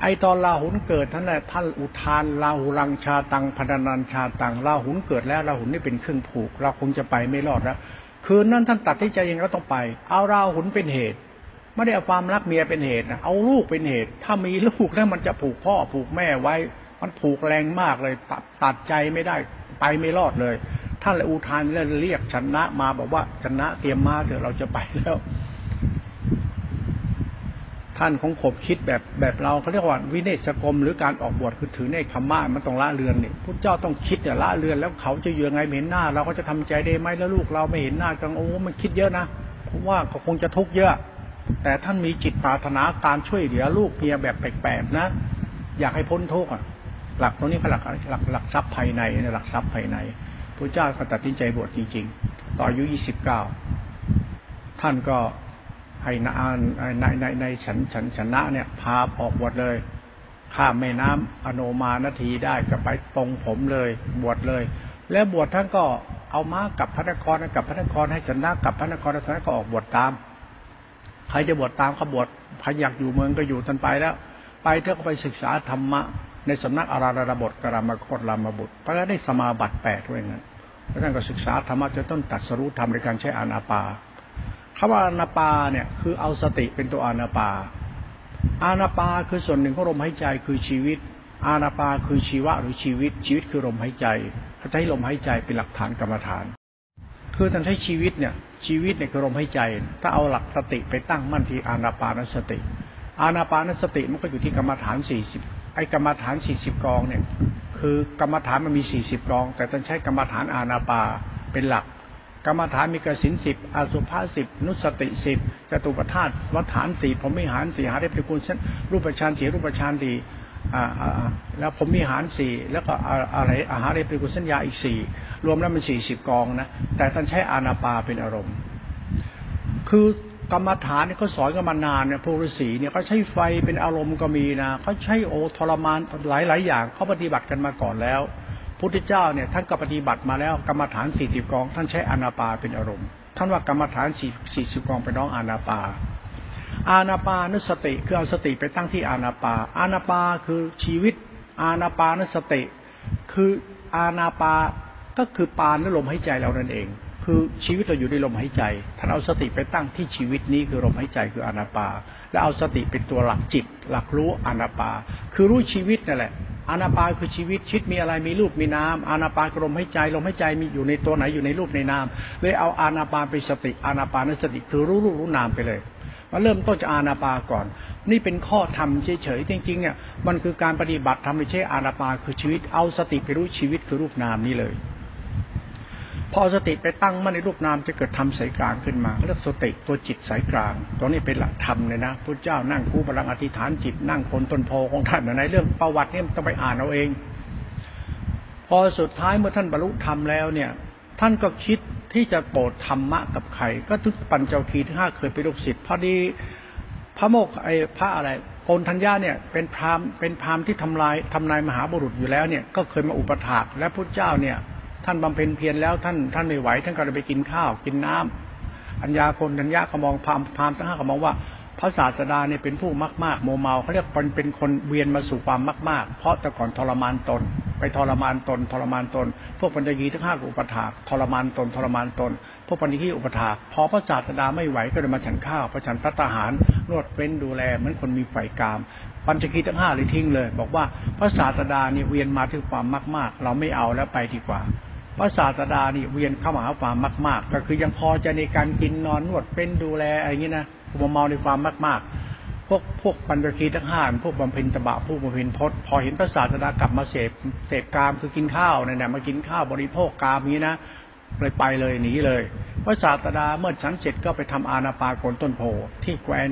ไอตอนลาหุนเกิดท่านแหละท่านอุทานลาหุรังชาตังพรรณนันชาตังลาหุนเกิดแล้วลาหุนนี่เป็นเครื่องผูกเราคงจะไปไม่รอดแล้วคืนนั้นท่านตัดที่ใจเองเราต้องไปเอาลาหุนเป็นเหตุไม่ได้เอาความรักเมียเป็นเหตุนะเอาลูกเป็นเหตุถ้ามีลูกแล้วมันจะผูกพ่อผูกแม่ไว้มันผูกแรงมากเลยตัดตัดใจไม่ได้ไปไม่รอดเลยท่านเลยอุทานเลยเรียกชนะมาบอกว่าชนะเตรียมมาเถอะเราจะไปแล้วท่านของขบคิดแบบแบบเราเขาเรียกว่าวิเนศกรมหรือการออกบวชคือถือเนกขม่ามันต้องละเรือนนี่พุทธเจ้าต้องคิดเนี่ยละเรือนแล้วเขาจะอยู่ยังไงไม่เห็นหน้าเราก็จะทำใจได้ไหมแล้วลูกเราไม่เห็นหน้ากันโอ้มันคิดเยอะนะเพราะว่าเขาคงจะทุกข์เยอะแต่ท่านมีจิตปรารถนาการช่วยเหลือลูกเมียแบบแปลกๆนะอยากให้พ้นทุกข์อ่ะหลักตรงนี้เขาหลักหลักหลักทรัพย์ภายในในหลักทรัพย์ภายในพระเจ้าเขาตัดสินใจบวชจริงๆตอนอายุยี่สิบเก้าท่านก็ให้นานในในในฉันฉันชนะเนี่ยพาออกบวชเลยข้ามแม่น้ำอโนมานาทีได้ก็ไปตรงผมเลยบวชเลยแล้วบวชท่านก็เอาม้ากลับพระนครกลับพระนครให้ชนะกลับพระนครชนะก็ออกบวชตามใครจะบวชตามก็บวชใครอยากอยู่เมืองก็อยู่ทันไปแล้วไปเถอะก็ไปศึกษาธรรมะในสำนักอาราธนาบทกรามโคตรามบุตรพระก็ได้สมาบัติแปดด้วยงั้นแล้วท่านก็ศึกษาธรรมะจนต้นตัดสรุธรรมในการใช้อานาปาคำว่าอานาปาเนี่ยคือเอาสติเป็นตัวอานาปาอานาปาคือส่วนหนึ่งของลมหายใจคือชีวิตอานาปาคือชีวะหรือชีวิตชีวิตคือลมหายใจเขาใช้ลมหายใจเป็นหลักฐานกรรมฐานคือท่านใช้ชีวิตเนี่ยชีวิตเนี่ยคือลมหายใจถ้าเอาหลักสติไปตั้งมั่นที่อานาปานสติอานาปานสติมันก็อยู่ที่กรรมฐานสี่สิบไอ้กรรมฐานสี่สิบกองเนี่ยคือกรรมฐานมันมีสี่สิบกองแต่ท่านใช้กรรมฐานอานาปาเป็นหลักกรรมฐานมีกสิณสิบอสุภะสิบนุสติสิบจตุปธาตุวัฏฐานสี่พรหมิหารสี่หาได้เป็นกุลชั้นรูปฌานสี่รูปฌานดีอ่าแล้วพรหมิหารสี่แล้วก็อะไรอาหารได้เป็นกุลสัญญาอีกสี่รวมแล้วมันสี่สิบกองนะแต่ท่านใช้อานาปาเป็นอารมณ์คือกรรมฐานเนี่ยเขาสอนกันมานานเนี่ยพวกฤาษีเนี่ยเขาใช้ไฟเป็นอารมณ์ก็มีนะเขาใช้โอทรมานหลายหลายอย่างเขาปฏิบัติกันมาก่อนแล้วพุทธเจ้าเนี่ยท่านก็ปฏิบัติมาแล้วกรรมฐานสี่สิบกองท่านใช้อานาปาเป็นอารมณ์ท่านว่ากรรมฐานสี่สี่สิบกองเป็นน้องอานาปาอานาปานสติคือเอาสติไปตั้งที่อานาปาอานาปาคือชีวิตอานาปานสติคืออานาปาก็คือปานและลมหายใจเรานั่นเองคือชีวิตเราอยู่ในลมหายใจท่านเอาสติไปตั้งที่ชีวิตนี้คือลมหายใจคืออานาปาและเอาสติเป็นตัวหลักจิตหลักรู้อานาปาคือรู้ชีวิตนั่นแหละอานาปาคือชีวิตชีวิตมีอะไรมีรูปมีนามอานาปาคือลมหายใจลมหายใจมีอยู่ในตัวไหนอยู่ในรูปในนามเลยเอาอานาปาเป็นสติอานาปานสติคือรู้รูปรู้นามไปเลยมาเริ่มต้นจากอานาปาก่อนนี่เป็นข้อธรรมเฉยๆจริงๆเนี่ยมันคือการปฏิบัติธรรมไม่ใช่อานาปาคือชีวิตเอาสติไปรู้ชีวิตคือรูปนามนี้เลยพอสติไปตั้งมั่นในรูปนามจะเกิดธรรมสายกลางขึ้นมาเรียกสติตัวจิตสายกลางตรงนี้เป็นหลักธรรมเลยนะพุทธเจ้านั่งคู่บาลังอธิษฐานจิตนั่งคนต้นโพของท่านในเรื่องประวัตินี่ต้องไปอ่านเอาเองพอสุดท้ายเมื่อท่านบรรลุธรรมแล้วเนี่ยท่านก็คิดที่จะโปรดธรรมะกับใครก็ทุกปัญจคีที่ห้าเคยไปลูกศิษย์พอดีพระโมกไอพระอะไรโกณทัญญาเนี่ยเป็นพราหมณ์เป็นพราหมณ์ที่ทำลายทำนายมหาบุรุษอยู่แล้วเนี่ยก็เคยมาอุปถากและพุทธเจ้าเนี่ยท่านบำเพ็ญเพียรแล้วท่านท่านไม่ไหวท่านก็เลยไปกินข้าวกินน้ำอัญญาคนอัญญาก็มองพามพามทั้งห้าก็มองว่า พระศาสดาเนี่ยเป็นผู้มากมากโมเมาเขาเรียกเป็นเป็นคนเวียนมาสู่ความมากมากเพราะแต่ก่อนทรมานตนไปทรมานตนทรมานตนพวกปัญญายีทั้งห้าอุปถากทรมานตนทรมานตนพวกปัญญายีอุปถากพอพระศาสดาไม่ไหวก็เลยมาฉันข้าวพระฉันพระทหารนวดเว้นดูแลเหมือนคนมีไฟกามปัญจคีทั้งห้าเลยทิ้งเลยบอกว่าพระศาสดาเนี่ยเวียนมาถึงความมากมากเราไม่เอาแล้วไปดีกว่าพระศาสดาเนี่ยเวียนเข้ามาหาความมากมากก็คือยังพอใจในการกินนอนนวดเป็นดูแลอะไรอย่างนี้นะผมเมาในความมากมากพวกพวกปัญจคีทั้งห้าพวกบำเพ็ญตบะพวกบำเพ็ญพจน์พอเห็นพระศาสดากลับมาเสพเสพกามคือกินข้าวเนี่ยมากินข้าวบริโภคกามนี้นะเลยไปเลยหนีเลยพระศาสดาเมื่อชั้นเจ็ดก็ไปทำอานาปานต้นโพที่แคว้น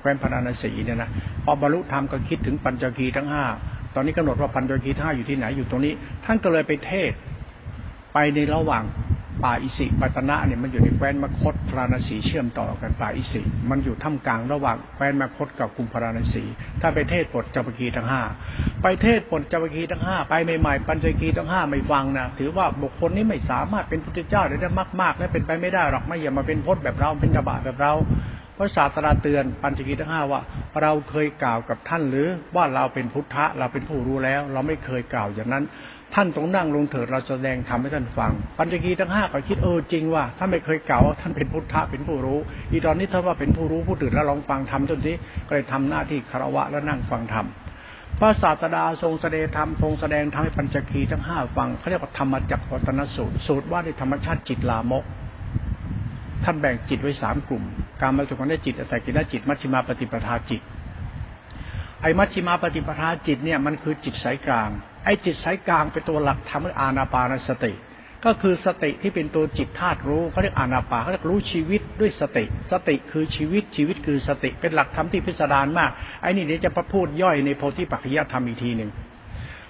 แคว้นพาราณสีเนี่ยนะพอบรรลุธรรมก็คิดถึงปัญจคีทั้งห้าตอนนี้กำหนดว่าปัญจคีทั้งห้าอยู่ที่ไหนอยู่ตรงนี้ท่านก็เลยไปเทศไปในระหว่างป่าอิสิปตนะเนี่ยมันอยู่ในแคว้นมคธพาราณสีเชื่อมต่อกันป่าอิสิมันอยู่ท่ามกลางระหว่างแคว้นมคธกับกรุงพาราณสีถ้าไปเทศบทจามกีทั้งห้าไปเทศบทจามกีทั้งห้าไปใหม่ๆปัญจกีทั้งห้าไม่ฟังนะถือว่าบุคคลนี้ไม่สามารถเป็นพุทธเจ้าได้มากๆและเป็นไปไม่ได้หรอกไม่อย่ามาเป็นพจน์แบบเราเป็นตบะแบบเราพระศาสดาเตือนปัญจกีทั้งห้าว่าเราเคยกล่าวกับท่านหรือว่าเราเป็นพุทธะเราเป็นผู้รู้แล้วเราไม่เคยกล่าวอย่างนั้นท่านต้องนั่งลงเถิดเราแสดงธรรมให้ท่านฟังปัญจคีทั้งห้าก็คิดเออจริงว่าท่านไม่เคยกล่าวว่าท่านเป็นพุทธะเป็นผู้รู้อีตอนนี้ถ้าว่าเป็นผู้รู้ผู้ตื่นแล้วลองฟังธรรมจนนี้ก็เลยทำหน้าที่คารวะแล้วนั่งฟังธรรมพระศาสดาทรงแสดงธรรมทรงแสดงธรรมให้ปัญจคีทั้งห้าฟังเขาเรียกว่าธรรมจักรวัตนสูตรสูตรว่าในธรรมชาติจิตลามกท่านแบ่งจิตไว้สามกลุ่มการมาสุขของได้จิตอาศัยกิริยจิตมัชฌิมาปฏิปทาจิตไอ้มัชฌิมาปฏิปทาจิตเนี่ยมันคือจิตสายกลางไอ้จิตสายกลางเป็นตัวหลักทำให้อานาปานสติก็คือสติที่เป็นตัวจิตธาตุรู้เขาเรียกอานาปานเขาเรียกรู้ชีวิตด้วยสติสติคือชีวิตชีวิตคือสติเป็นหลักธรรมที่พิสดารมากไอ้นี่เดี๋ยวจะพูดย่อยในโพธิปัจจยธรรมอีกทีหนึ่ง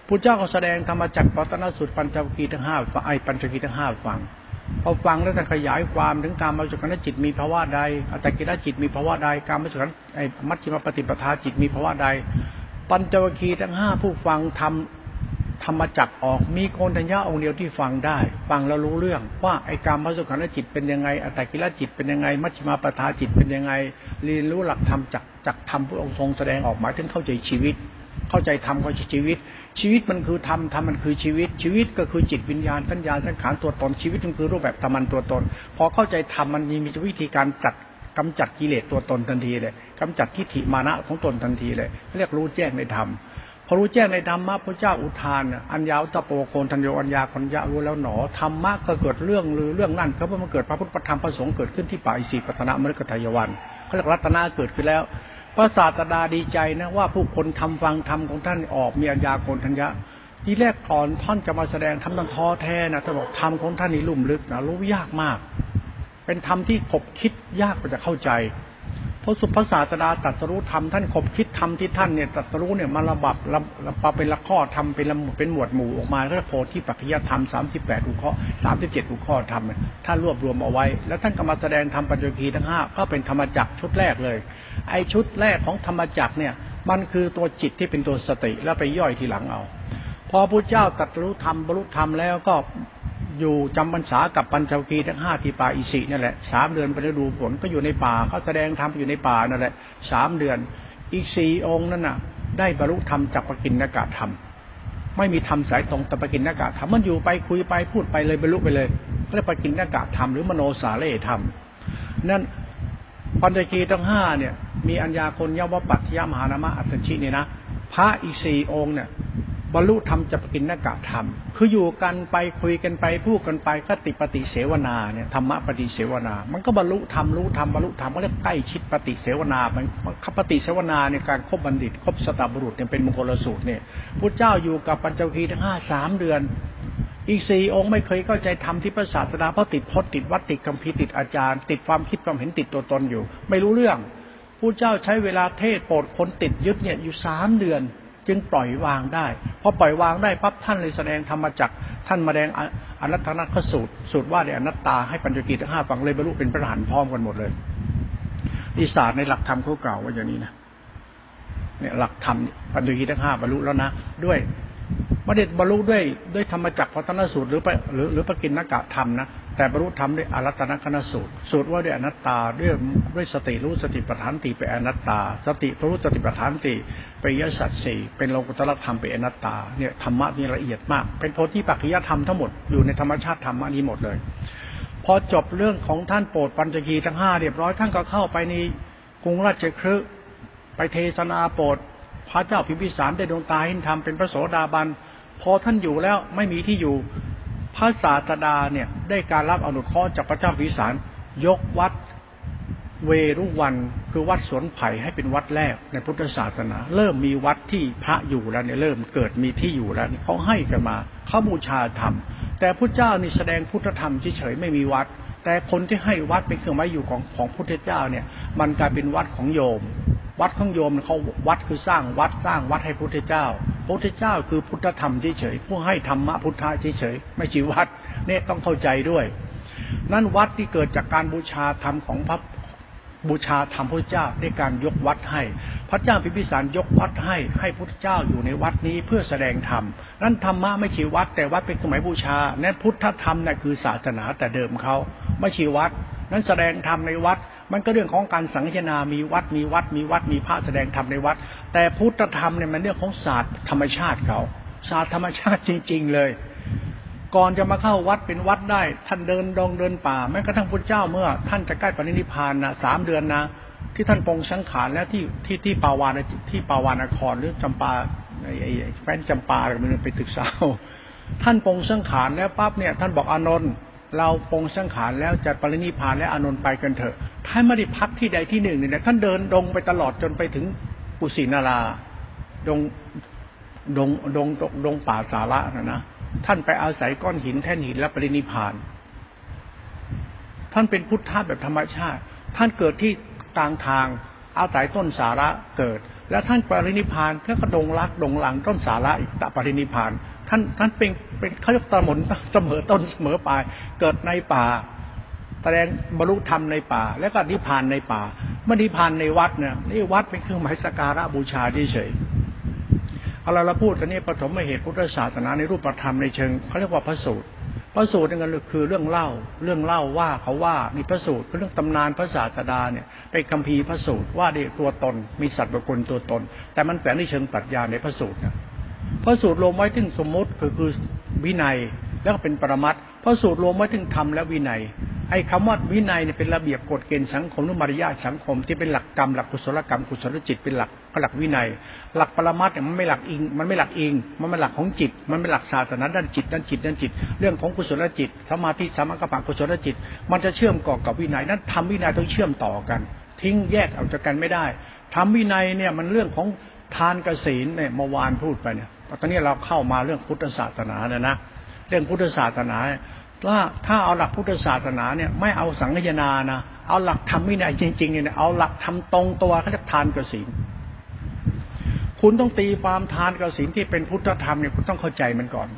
พุทธเจ้าก็แสดงธรรมจักรวัตนสูตรปัญจคีทั้งห้าไอ้ปัญจคีทั้งห้าฟังพอฟังแล้วจะขยายความถึงการมาสุขจิตมีภาวะใดอัตตกิริยจิตมีภาวะใดการมาสุขไอ้มัชฌิมาปฏิปทาจิตมีภาวะใดปัญจคีทั้งห้าผู้ฟังทำธรรมจักออกมีโกณฑัญญะองค์เดียวที่ฟังได้ฟังแล้วรู้เรื่องว่าไอ้กามสุขันธจิตเป็นยังไงอัตตกิริยจิตเป็นยังไงมัชฌิมาปฏิปทาจิตเป็นยังไงเรียนรู้หลักธรรมจักจักธรรมพระองค์ทรงแสดงออกหมายถึงเข้าใจชีวิตเข้าใจธรรมเข้าใจชีวิตชีวิตมันคือธรรมธรรมมันคือชีวิตชีวิตก็คือจิตวิญญาณสัญญาสังขารตัวตนชีวิตมันคือรูปแบบธรรมันตัวตนพอเข้าใจธรรมมันมีวิธีการจัดกำจัดกิเลสตัวตนทันทีเลยกำจัดทิฏฐิมานะของตนทันทีเลยเรียกรู้แจ้งในธรรมพอรู้แจ้งในธรรมะพระเจ้าอุทานอัญญาตโปโคนทัญโยอัญญาคัญญะรู้แล้วหนอธรรมะก็เกิดเรื่องหรือเรื่องนั่นครับเพราะมันเกิดพระพุทธธรรมประสงค์เกิดขึ้นที่ป่าอิสิปตนะมฤคทายวันเขาเรียกรัตนะเกิดขึ้นแล้วพระศาสดาดีใจนะว่าผู้คนทำฟังธรรมของท่านออกมีอัญญาโกณฑัญญะที่แรกก่อนท่านจะมาแสดงธรรมนั้นท้อแท้นะท่านบอกธรรมของท่านนี่ลุ่มลึกนะรู้ยากมากเป็นธรรมที่ขบคิดยากกว่าจะเข้าใจพระสุภาษาตดาตรัสรู้ธรรมท่านขบคิดธรรมที่ท่านเนี่ยตรัสรู้เนี่ยมาระบับมาเป็นละข้อธรรมเป็นเป็นหมวดหมู่ออกมาก็โพธิปัจจยธรรมสามสิบแปดหัวข้อสามสิบเจ็ดหัวข้อธรรมท่านรวบรวมเอาไว้แล้วท่านก็มาแสดงธรรมปัญจคีทั้งห้าก็เป็นธรรมจักรชุดแรกเลยไอชุดแรกของธรรมจักรเนี่ยมันคือตัวจิตที่เป็นตัวสติแล้วไปย่อยทีหลังเอาพอพระเจ้าตรัสรู้ธรรมบรรลุธรรมแล้วก็อยู่จำพรรษากับปัญจคีทั้งห้าที่ป่าอิสินั่นแหละสามเดือนไปฤดูฝนก็อยู่ในป่าเขาแสดงธรรมอยู่ในป่านั่นแหละสามเดือนอีกสี่องค์นั่นน่ะได้บรรลุธรรมจากปกิณณกธรรมไม่มีธรรมสายตรงแต่ปกิณณกธรรมมันอยู่ไปคุยไปพูดไปเลยบรรลุไปเลยก็เรียกปกิณณกธรรมหรือมโนสาเลธรรมนั่นปัญจคีทั้งห้าเนี่ยมีอัญญาโกณฑัญญะวัปปัจจยมหานามะอัตถัญญิเนี่ยนะพระอีกสี่องค์เนี่ยบรรลุธรรมจักกิณณกธรรมคืออยู่กันไปคุยกันไปพูดกันไปก็ติปฏิเสวนาเนี่ยธรรมะปฏิเสวนามันก็บรรลุธรรมรู้ธรรมบรรลุธรรมก็เรียกใกล้ชิดปฏิเสวนามันขับปฏิเสวนาในการคบบัณฑิตคบสตบุรุษเนี่ยเป็นมงคลสูตรเนี่ยพระเจ้าอยู่กับปัญจคีทั้งห้าสามเดือนอีกสี่องค์ไม่เคยเข้าใจธรรมที่พระศาสดาเพราะติดพจน์ติดวัตติกัมพีติดอาจารย์ติดความคิดความเห็นติดตัวตนอยู่ไม่รู้เรื่องพระเจ้าใช้เวลาเทศโปรดคนติดยึดเนี่ยอยู่สามเดือนจึงปล่อยวางได้พอปล่อยวางได้ปั๊บท่านเลยแสดงธรรมจักรท่านมาแสดงอนัตตนัคขสูตรสูตรว่าในอนัตตาให้ปัญจคีทั้งห้าฟังเลยบรรลุเป็นพระอรหันต์พร้อมกันหมดเลยที่ศาสตร์ในหลักธรรมเก่าๆว่าอย่างนี้นะเนี่ยหลักธรรมปัญจคีทั้งห้าบรรลุแล้วนะด้วยไม่ได้บรรลุด้วยด้วยธรรมจักรวัตนสูตรหรือหรือหรือปกิณณกธรรมนะ แต่บรรลุธรรมด้วยอรัตตนคณสูตรสูตรว่าด้วยอนัตตาด้วยด้วยสติรู้สติปัฏฐานติเป็นอนัตตาสติรู้สติปัฏฐานติเป็นยสัจสี่เป็นโลกุตตรธรรมเป็นอนัตตาเนี่ยธรรมะนี่ละเอียดมากเป็นโพธิปัจจยธรรมทั้งหมดอยู่ในธรรมชาติธรรมะนี้หมดเลยพอจบเรื่องของท่านโปรดปัญจคีทั้งห้าเรียบร้อยท่านก็เข้าไปในกรุงราชคฤห์ไปเทศนาโปรดพระเจ้าพิมพิสารได้ดวงตาเห็นธรรมเป็นพระโสดาบันพอท่านอยู่แล้วไม่มีที่อยู่พระศาสดาเนี่ยได้การรับอนุเคราะห์จากพระเจ้าพิมพิสารยกวัดเวรุวันคือวัดสวนไผ่ให้เป็นวัดแรกในพุทธศาสนาเริ่มมีวัดที่พระอยู่แล้วเนี่ยเริ่มเกิดมีที่อยู่แล้วเขาให้กันมาเขาบูชาธรรมแต่พุทธเจ้านี่แสดงพุทธธรรมเฉยๆไม่มีวัดแต่คนที่ให้วัดเป็นเครื่องไม้อยู่ของของพุทธเจ้าเนี่ยมันกลายเป็นวัดของโยมวัดของโยมเขาวัดคือสร้างวัดสร้างวัดให้พุทธเจ้าพุทธเจ้าคือพุทธธรรมเฉยๆผู้ให้ธรรมะพุทธะเฉยๆไม่ใช่วัดเนี่ยต้องเข้าใจด้วยนั่นวัดที่เกิดจากการบูชาธรรมของพระบูชาธรรมพุทธเจ้าด้วยการยกวัดให้พระเจ้าพิมพิสารยกวัดให้ให้พุทธเจ้าอยู่ในวัดนี้เพื่อแสดงธรรมนั่นธรรมะไม่ใช่วัดแต่วัดเป็นสมัยบูชานั่นพุทธธรรมน่ะคือศาสนาแต่เดิมเขาไม่ใช่วัดนั่นแสดงธรรมในวัดมันก็เรื่องของการสังฆนามีวัดมีวัดมีวัดมีพระแสดงธรรมในวัดแต่พุทธธรรมเนี่ยมันเรื่องของศาสตร์ธรรมชาติเขาศาสตร์ธรรมชาติจริงๆเลยก่อนจะมาเข้าวัดเป็นวัดได้ท่านเดินดงเดินป่าแม้กระทั่งพุทธเจ้าเมื่อท่านจะใกล้ปรินิพพานนะสามเดือนนะที่ท่านปรงสังขารแล้วที่ที่ที่ปาวานที่ปาวานนครหรือจำปาไอ้แฟนจำปาอะไรมันไปตึกเศร้าท่านปรงสังขารแล้วปั๊บเนี่ยท่านบอกอานนท์เราปรงสังขารแล้วจะปรินิพพานและอานนท์ไปกันเถอะท่านไม่ได้พักที่ใดที่หนึ่งเนี่ยท่านเดินดงไปตลอดจนไปถึงกุสินาราดงดงดงดงป่าสาระนะนะท่านไปอาศัยก้อนหินแท่นหินและปรินิพพานท่านเป็นพุทธะแบบธรรมชาติท่านเกิดที่ต่างทางอาศัยต้นสาระเกิดและท่านปรินิพพานก็กระดงรักดงหลังต้นสาระอีกตะปรินิพพานท่านท่านเป็นเป็นเขาเรียกตะหมุนเสมอต้นเสมอปลายเกิดในป่าแสดงบรรลุธรรมในป่าและก็นิพพานในป่าไม่นิพพานในวัดเนี่ยนี่วัดเป็นเครื่องหมายสักการะบูชาเฉยเอาเราพูดกันนี่ปฐมเหตุพุทธศาสนาในรูปธรรมในเชิงเขาเรียกว่าพระสูตรพระสูตรนั่นก็คือเรื่องเล่าเรื่องเล่าว่าเขาว่าในพระสูตรเป็นเรื่องตำนานพระศาสดาเนี่ยเป็นคัมภีร์พระสูตรว่าด้วยตัวตนมีสัตว์บุคคลตัวตนแต่มันแฝงในเชิงปรัชญาในพระสูตรนะพระสูตรรวมไว้ถึงสมมติคือคือวินัยแล้วก็เป็นปรมัตถ์พระสูตรรวมไว้ถึงธรรมและวินัยไอ้คำว่าวินัยเนี่ยเป็นระเบียบกฎเกณฑ์สังคมหรือมารยาทสังคมที่เป็นหลักกรรมหลักกุศลกรรมกุศลจิตเป็นหลักหลักวินัยหลักปรมัตถ์เนี่ยมันไม่หลักอิงมันไม่หลักอิงมันเป็นหลักของจิตมันเป็นหลักศาสนาด้านจิตด้านจิตด้านจิตเรื่องของกุศลจิตสมาธิสามารถกับกุศลจิตมันจะเชื่อมต่อกับวินัยนั้นทำวินัยต้องเชื่อมต่อกันทิ้งแยกออกจากกันไม่ได้ทำวินัยเนี่ยมันเรื่องของทานกับศีลเนี่ยเมื่อวานพูดไปเนี่ยตอนนี้เราเข้ามาเรื่องพุทธศาสนาเนี่ยนะเรื่องพุทธศาสนาว่าถ้าเอาหลักพุทธศาสนาเนี่ยไม่เอาสังฆนานะเอาหลักธรรมวินัยจริงๆเนี่ยเอาหลักธรรมตรงตัวเขาจะทานกับศีลคุณต้องตีความทานกับศีลที่เป็นพุทธธรรมเนี่ยคุณต้องเข้าใจมันก่อน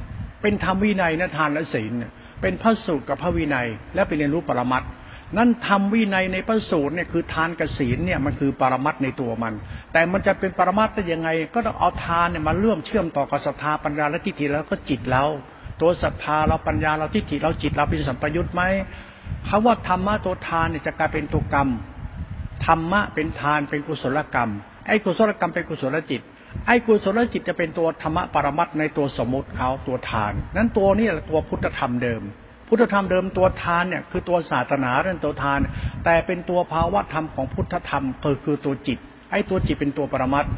เป็นธรรมวินัยนะทานและศีลเป็นพระสูตรกับพระวินัยและไปเรียนรู้ปรมัตถ์นั่นธรรมวินัยในพระสูตรเนี่ยคือทานกับศีลเนี่ยมันคือปรมัตถ์ในตัวมันแต่มันจะเป็นปรมัตถ์ได้ยังไงก็ต้องเอาทานเนี่ยมาเลื่อมเชื่อมต่อกับศรัทธาปัญญาและทิฏฐิแล้วก็จิตเราตัวศรัทธาเราปัญญาเราทิฏฐิเราจิตเราเป็นสัมปยุตไหมคำว่าธรรมะตัวทานเนี่ยจะกลายเป็นตัวกรรมธรรมะเป็นทานเป็นกุศลกรรมไอ้กุศลกรรมเป็นกุศลจิตไอ้กุศลจิตจะเป็นตัวธรรมะปรมัตถ์ในตัวสมมติเขาตัวทานนั้นตัวนี่แหละตัวพุทธธรรมเดิมพุทธธรรมเดิมตัวทานเนี่ยคือตัวศาสนาเรื่องตัวทานแต่เป็นตัวภาวะธรรมของพุทธธรรมคือคือตัวจิตไอ้ตัวจิตเป็นตัวปรมัตถ์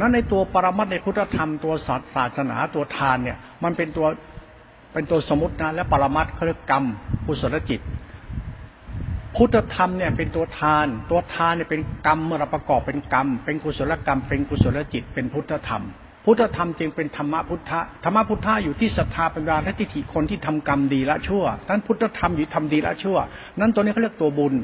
นั้นในตัวปรมัตถ์ในพุทธธรรมตัวศาสนาตัวทานเนี่ยมันเป็นตัวเป็นตัวสมมตินะและปรมัตถ์เขาเรียกกรรมกุศลจิตพุทธธรรมเนี่ยเป็นตัวทานตัวทานเนี่ยเป็นกรรมเมื่อเราประกอบเป็นกรรมเป็นกุศลกรรมเป็นกุศลจิตเป็นพุทธธรรมพุทธธรรมจึงเป็นธรรมะพุทธะธรรมะพุทธะอยู่ที่ศรัทธาปัญญาและทิฏฐิคนที่ทำกรรมดีละชั่วนั้นพุทธธรรมอยู่ทำดีละชั่วนั้นตัวนี้เขาเรียกตัวบุญ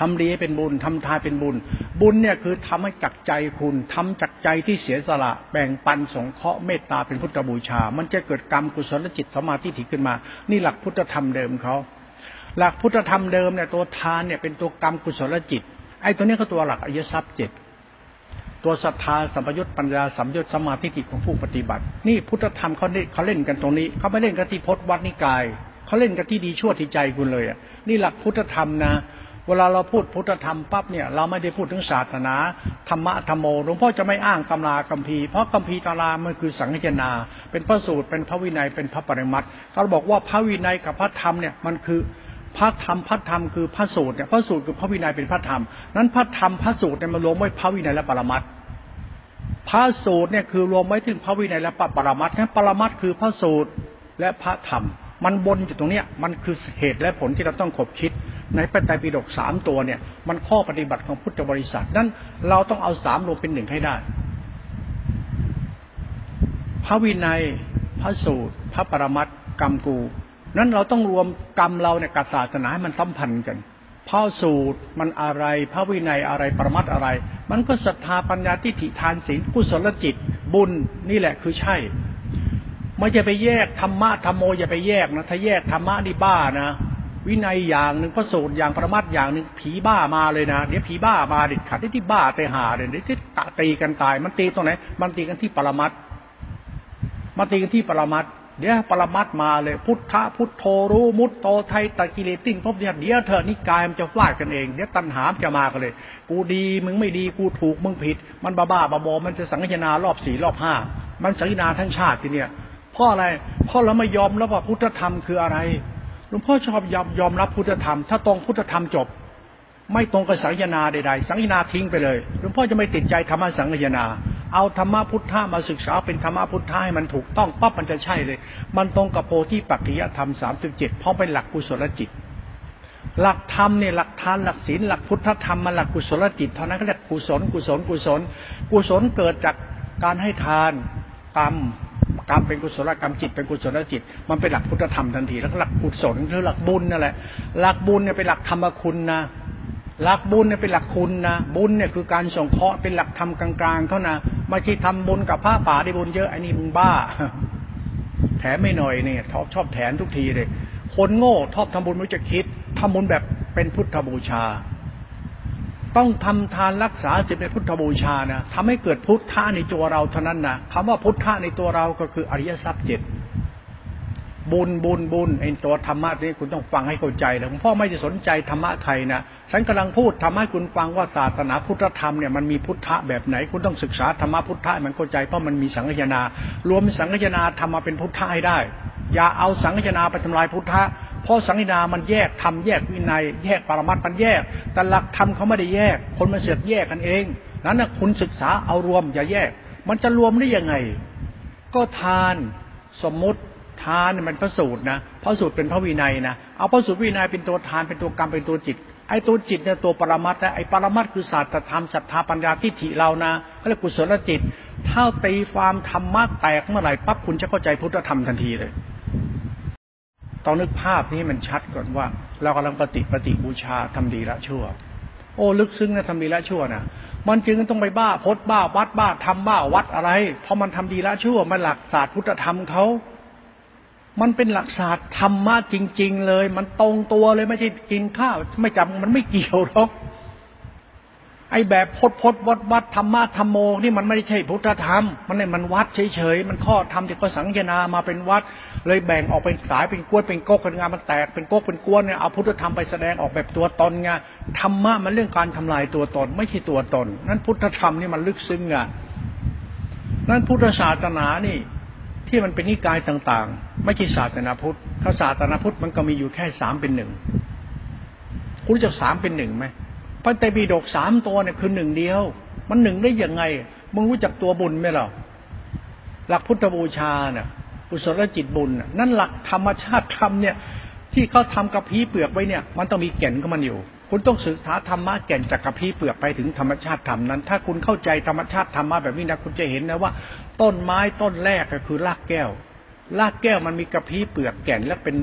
ทำดีเป็นบุญทำทานเป็นบุญบุญเนี่ยคือทำให้จากใจคุณทำจากใจที่เสียสละแบ่งปันสงเคราะห์เมตตาเป็นพุทธบูชามันจะเกิดกรรมกุศลจิตสมาธิถี่ขึ้นมานี่หลักพุทธธรรมเดิมเขาหลักพุทธธรรมเดิมเนี่ยตัวทานเนี่ยเป็นตัวกรรมกุศลจิตไอ้ตัวนี้ก็ตัวหลักอริยทรัพย์เจ็ดตัวศรัทธาสัมปยุตปัญญาสัมปยุตสมาธิถี่ของผู้ปฏิบัตินี่พุทธธรรมเขาเล่นเขาเล่นกันตรงนี้เขาไม่เล่นกันที่พจน์วัดนิกาย เขาเล่นกับที่ดีชั่วที่ใจคุณเลยอ่ะนี่หลักพุทธธรรมนะเวลาเราพูดพุทธธรรมปั๊บเนี่ยเราไม่ได้พูดถึงศาสนาธรรมะธรรมโอหลวงพ่อจะไม่อ้างตำราคัมภีร์เพราะคัมภีร์ตำรามันคือสังฆนาเป็นพระสูตรเป็นพระวินัยเป็นพระปริมัติเขาบอกว่าพระวินัยกับพระธรรมเนี่ยมันคือพระธรรมพระธรรมคือพระสูตรเนี่ยพระสูตรคือพระวินัยเป็นพระธรรมนั้นพระธรรมพระสูตรเนี่ยมันรวมไว้พระวินัยและปรมัตถ์พระสูตรเนี่ยคือรวมไว้ถึงพระวินัยและปรมัตถ์นั้นปรมัตถ์คือพระสูตรและพระธรรมมันบนอยู่ตรงเนี้ยมันคือเหตุและผลที่เราต้องคบคิดในพระไตรปิฎกสามตัวเนี่ยมันข้อปฏิบัติของพุทธบริษัทนั้นเราต้องเอาสามรวมเป็นหนึ่งให้ได้พระวินัยพระสูตรพระปรมัตถ์กรรมกูนั้นเราต้องรวมกรรมเราเนี่ยกับศาสนาให้มันสัมพันธ์กันพระสูตรมันอะไรพระวินัยอะไรปรมัตถ์อะไรมันก็ศรัทธาปัญญาทิฏฐิทานศีลกุศลจิตบุญนี่แหละคือใช่ไม่จะไปแยกธรรมะธรรมโมอย่าไปแยกนะถ้าแยกธรรมะนี่บ้านะวินัยอย่างหนึ่งพระสูตรอย่างปรมัตถ์อย่างหนึ่งผีบ้ามาเลยนะเดี๋ยวผีบ้ามาเด็ดขาดที่บ้าไปหาเลยเดี๋ยวที่ตะตีกันตายมันตีตรงไหนมันตีกันที่ปรมัตถ์มันตีกันที่ปรมัตถ์เดี๋ยวปรมัตถ์มาเลยพุทธะพุทโธรู้มุตโตไทยตะกิเลสติ้งพบเนี่ยเดี๋ยวเธอนิกายมันจะฟาดกันเองเดี๋ยวตัณหาจะมากันเลยกูดีมึงไม่ดีกูถูกมึงผิดมันบ้าบ้าบ้าบอมันจะสังฆนารอบสี่รอบห้ามันสังฆนาทั้งชาติทีเนี่ยเพราะอะไรเพราะเราไม่ยอมรับว่าพุทธธรรมคืออะไรหลวงพ่อชอบยอมยอมรับพุทธธรรมถ้าตรงพุทธธรรมจบไม่ตรงกับสังฆนาใดๆสังฆนาทิ้งไปเลยหลวงพ่อจะไม่ติดใจธรรมะสังฆนาเอาธรรมะพุทธะมาศึกษาเป็นธรรมะพุทธะให้มันถูกต้องปั๊บมันจะใช่เลยมันตรงกับโพธิปักขิยธรรมสามสิบเจ็ดเพราะเป็นหลักกุศลจิตหลักธรรมเนี่ยหลักทานหลักศีลหลักพุทธธรรมมันหลักกุศลจิตเท่านั้นก็เรียกกุศลกุศลกุศลกุศลเกิดจากการให้ทานกรรมกรรมเป็นกุศลกรรมจิตเป็นกุศลจิตมันเป็นหลักพุทธธรรมทันทีแล้วหลักกุศลคือหลักบุญนั่นแหละหลักบุญเนี่ยเป็นหลักธรรมคุณนะหลักบุญเนี่ยเป็นหลักคุณนะบุญเนี่ยคือการสงเคราะห์เป็นหลักธรรมกลางๆเขานะไม่ใช่ทำบุญกับพระป่าได้บุญเยอะไอ้นี่มึงบ้าแถมไม่หน่อยเนี่ยชอบชอบแถมทุกทีเลยคนโง่ชอบทำบุญไม่จะคิดทำบุญแบบเป็นพุทธบูชาต้องทำทานรักษาศีลเป็นพุทธบูชานะทำให้เกิดพุทธะในตัวเราเท่านั้นนะคำว่าพุทธะในตัวเราก็คืออริยทรัพย์เจ็ดบุญบุญบุญไอ้ตัวธรรมะนี่คุณต้องฟังให้เข้าใจนะผมพ่อไม่จะสนใจธรรมะไทยนะฉันกำลังพูดทำให้คุณฟังว่าศาสนาพุทธธรรมเนี่ยมันมีพุทธะแบบไหนคุณต้องศึกษาธรรมะพุทธะมันเข้าใจเพราะมันมีสังฆนารวมสังฆนาธรรมมาเป็นพุทธะให้ได้อย่าเอาสังฆนาไปทำลายพุทธะเพราะสังฆนามันแยกธรรมแยกวินัยแยกปรมัตถ์มันแยกแต่หลักธรรมเขาไม่ได้แยกคนมาเสียดแยกกันเองนั้นนะคุณศึกษาเอารวมอย่าแยกมันจะรวมได้ยังไงก็ทานสมมติทานมันพระสูตรนะพระสูตรเป็นพระวินัยนะเอาพระสูตรวินัยเป็นตัวทานเป็นตัวกรรมเป็นตัวจิตไอ้ตัวจิตเนี่ยตัวปรมัตถ์นะไอ้ปรมัตถ์คือศาสตรธรรมศรัทธาปัญญาทิฏฐิเรานะเขาเรียกกุศลจิตถ้าตีความธรรมะแตกเมื่อไหร่ปั๊บคุณจะเข้าใจพุทธธรรมทันทีเลยต้องนึกภาพนี้มันชัดก่อนว่าเรากำลังปฏิปฏิบูชาทำดีละชั่วโอ้ลึกซึ้งนะทำดีละชั่วนะมันจึงต้องไปบ้าพดบ้าวัดบ้าทำบ้าวัดอะไรเพราะมันทำดีละชั่วมันหลักศาสตร์พุทธธรรมเขามันเป็นหลักศาสตร์ธรรมะจริงๆเลยมันตรงตัวเลยไม่ใช่กินข้าวไม่จำมันไม่เกี่ยวหรอกไอ้แบบพดพดวัดวัดธรรมะธรรมโมนี่มันไม่ใช่พุทธธรรมมันเนี่ยมันวัดเฉยๆมันข้อธรรมที่เขาสังฆนามาเป็นวัดเลยแบ่งออกเป็นสายเป็นกวนเป็นก๊กเป็นงานมันแตกเป็นก๊กเป็นกวนเนี่ยเอาพุทธธรรมไปแสดงออกแบบตัวตนไงธรรมะมันเรื่องการทำลายตัวตนไม่ใช่ตัวตนนั้นพุทธธรรมนี่มันลึกซึ้งไงนั้นพุทธศาสนานี่ที่มันเป็นนิกายต่างๆไม่ใช่ศาสนาพุทธถ้าศาสนาพุทธมันก็มีอยู่แค่สามเป็นหนึ่งคุณรู้จักสามเป็นหนึ่งไหมพระไตรปิฎกสามตัวเนี่ยคือหนึ่งเดียวมันหนึ่งได้ยังไงมึงรู้จักตัวบุญไหมล่ะหลักพุทธบูชาเนี่ยกุศลจิตบุญนั่นหลักธรรมชาติธรรมเนี่ยที่เขาทำกระพี้เปลือกไว้เนี่ยมันต้องมีแก่นของมันอยู่คุณต้องศึกษาธรรมะแก่นจากกระพี้เปลือกไปถึงธรรมชาติธรรมนั้นถ้าคุณเข้าใจธรรมชาติธรรมะแบบนี้นะคุณจะเห็นนะว่าต้นไม้ต้นแรกก็คือรากแก้วรากแก้วมันมีกระพี้เปลือกแก่นและเป็น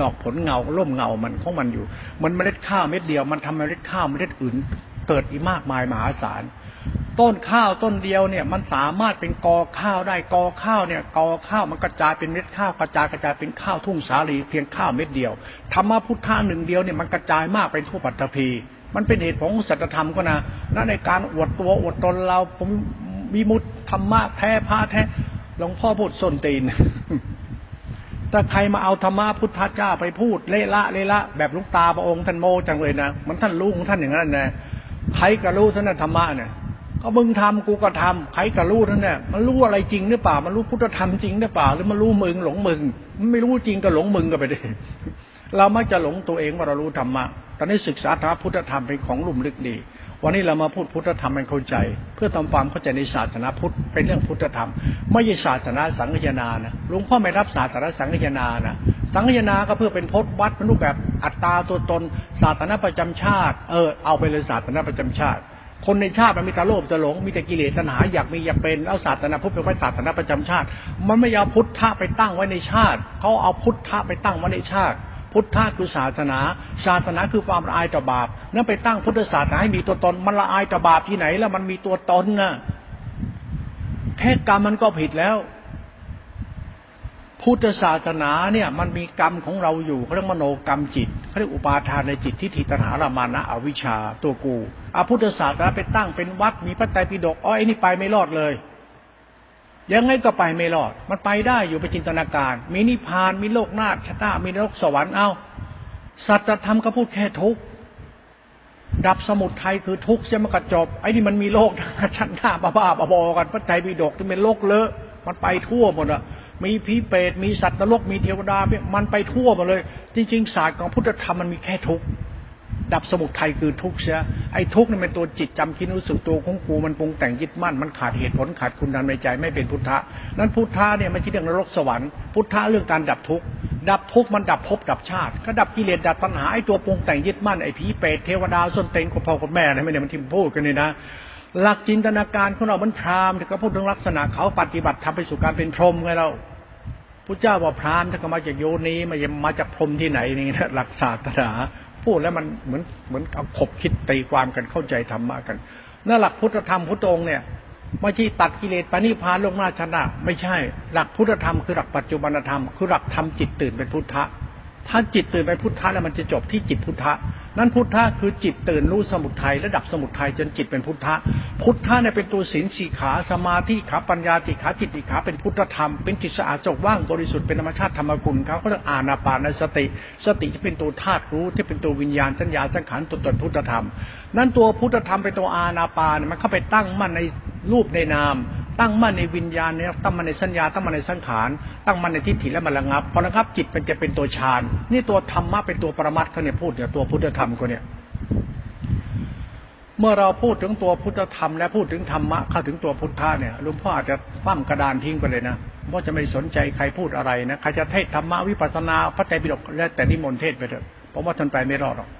ดอกผลเงาร่มเงามันของมันอยู่มันเมล็ดข้าวเม็ดเดียวมันทำเมล็ดข้าวเมล็ดอื่นเกิดอีกมากมายมหาศาลต้นข้าวต้นเดียวเนี่ยมันสามารถเป็นกอข้าวได้กอข้าวเนี่ยกอข้าวมันกระจายเป็นเมล็ดข้าวกระจายกระจายเป็นข้าวทุ่งสาลีเพียงข้าวเม็ดเดียวธรรมะพุทธะหนึ่งเดียวเนี่ยมันกระจายมากเป็นทั่วปฐพีมันเป็นเหตุของสัจธรรมก็นะและในการอวดตัวอวดตนเราผมวิมุตติธรรมะแท้พระแท้หลวงพ่อพูดส้นตีน ถ้าใครมาเอาธรรมะพุทธเจ้าไปพูดเละละเละละแบบลูกตาพระองค์ท่านโมจังเลยนะมันท่านรู้ของท่านอย่างนั้นนะใครก็รู้ท่านธรรมะเนี่ยก็มึงทำกูก็ทำใครก็รู้นั่นแหละมันรู้อะไรจริงหรือเปล่ามันรู้พุทธธรรมจริงหรือเปล่าหรือมันรู้มึงหลงมึงไม่รู้จริงก็หลงมึงก็ไปดิเราไม่จะหลงตัวเองว่าเรารู้ธรรมะตอนนี้ศึกษาธรรมพุทธธรรมเป็นของลุ่มลึกดีวันนี้เรามาพูดพุทธธรรมให้เข้าใจเพื่อทำความเข้าใจในศาสนาพุทธเป็นเรื่องพุทธธรรมไม่ใช่ศาสนาสังฆยนานะหลวงพ่อไม่รับศาสนาสังฆยนานะสังฆยนาก็เพื่อเป็นพจน์วัดเป็นรูปแบบอัตตาตัวตนศาสนาประจำชาติเออเอาไปเลยศาสนาประจำชาติคนในชาติมันมีแต่โลภจะหลงมีแต่กิเลสตัณหาอยากมีอยากเป็นเอาศาสนาพุทธเป็นไว้ศาสนาประจำชาติมันไม่เอาพุทธะไปตั้งไว้ในชาติเขาเอาพุทธะไปตั้งไว้ในชาติพุทธะคือศาสนาศาสนาคือความละอายต่อบาปนั่นไปตั้งพุทธศาสนาให้มีตัวตนมันละอายต่อบาปที่ไหนแล้วมันมีตัวตนนะแค่กรรมมันก็ผิดแล้วพุทธศาสนาเนี่ยมันมีกรรมของเราอยู่เขาเรียกมโนกรรมจิตเขาเรียกอุปาทานในจิตทิฏฐิตัณหารามานะอวิชชาตัวกูเอาพุทธศาสนาไปตั้งเป็นวัดมีพระไตรปิฎกอ๋อไอ้นี่ไปไม่รอดเลยยังไงก็ไปไม่รอดมันไปได้อยู่ไปจินตนาการมีนิพพานมีโลกหน้าชะตามีนรกสวรรค์เอาสัจธรรมก็พูดแค่ทุกข์ดับสมุทัยคือทุกข์เสียมันก็จบไอ้นี่มันมีโลกหน้าชะตาบ้าๆบอๆกันพระไตรปิฎกที่เป็นโลกเลอะมันไปทั่วหมดอะมีผีเปรตมีสัตว์นรกมีเทวดามันไปทั่วหมดเลยจริงๆศาสตร์ของพุทธธรรมมันมีแค่ทุกข์ดับสมุทัยคือทุกข์เสียไอ้ทุกข์นี่เป็นตัวจิตจำคิดรู้สึกตัวของกูมันปรุงแต่งยึดมั่นมันขาดเหตุผลขาดคุณธรรมในใจไม่เป็นพุทธะนั้นพุทธะเนี่ยไม่ใช่เรื่องนรกสวรรค์พุทธะเรื่องการดับทุกข์ดับทุกข์มันดับภพดับชาติก็ดับกิเลสดับตัณหาไอ้ตัวปรุงแต่งยึดมั่นไอ้ผีเปรตเทวดาส้นเต็งกับพ่อกับแม่นะไม่ได้มันทิมพูดกันนี่นะหลักจินตนาการของเรามันพราหมณ์ก็พูดถึงลักษณะเขาปฏิบัติทำไปสู่การเป็นพรหมไงเราพุทธเจ้าว่าพราหมณ์ถ้ามาจากโยนีมาจากพรหมที่ไหนนี่นะหลักศาสนาพูดแล้วมันเหมือนเหมือนเอาขบคิดตีความกันเข้าใจธรรมะกันนั่นหลักพุทธธรรมพุทธองค์เนี่ยไม่ใช่ตัดกิเลสปณิพานลงหน้าชนะไม่ใช่หลักพุทธธรรมคือหลักปัจจุบันธรรมคือหลักธรรมจิตตื่นเป็นพุทธะถ้าจิตตื่นเป็นพุทธะแล้วมันจะจบที่จิตพุทธะนั้นพุทธะคือจิตตื่นรู้สมุทัยระดับสมุทัยจนจิตเป็นพุทธะพุทธะเนี่ยเป็นตัวศีลสีขาสมาธิขาปัญญาติขาจิตติขาเป็นพุทธธรรมเป็นจิตสะอาดสว่างบริสุทธิ์เป็นธรรมชาติธรรมกุลเขาก็เรียกอานาปานสติสติที่เป็นตัวธาตุรู้ที่เป็นตัววิญญาณสัญญาสังขารตัวตนพุทธธรรมนั้นตัวพุทธธรรมเป็นตัวอานาปานมันเข้าไปตั้งมั่นในรูปในนามตั้งมั่นในวิญญาณเนี่ยตั้งมั่นในสัญญาตั้งมั่นในสังขารตั้งมั่นในทิฏฐิและมันระงับพอระงับจิตมันจะเป็นตัวฌานนี่ตัวธรรมะเป็นตัวปรมัตถ์เขาเนี่ยพูดเนี่ยตัวพุทธธรรมเขาเนี่ยเมื่อเราพูดถึงตัวพุทธธรรมและพูดถึงธรรมะเข้าถึงตัวพุทธะเนี่ยหลวงพ่ออาจจะปั้มกระดานทิ้งไปเลยนะเพราะจะไม่สนใจใครพูดอะไรนะใครจะเทศธรรมะวิปัสสนาพระไตรปิฎกแล้วแต่นิมนต์เทศไปเถอะเพราะว่าท่านไปไม่รอดหรอก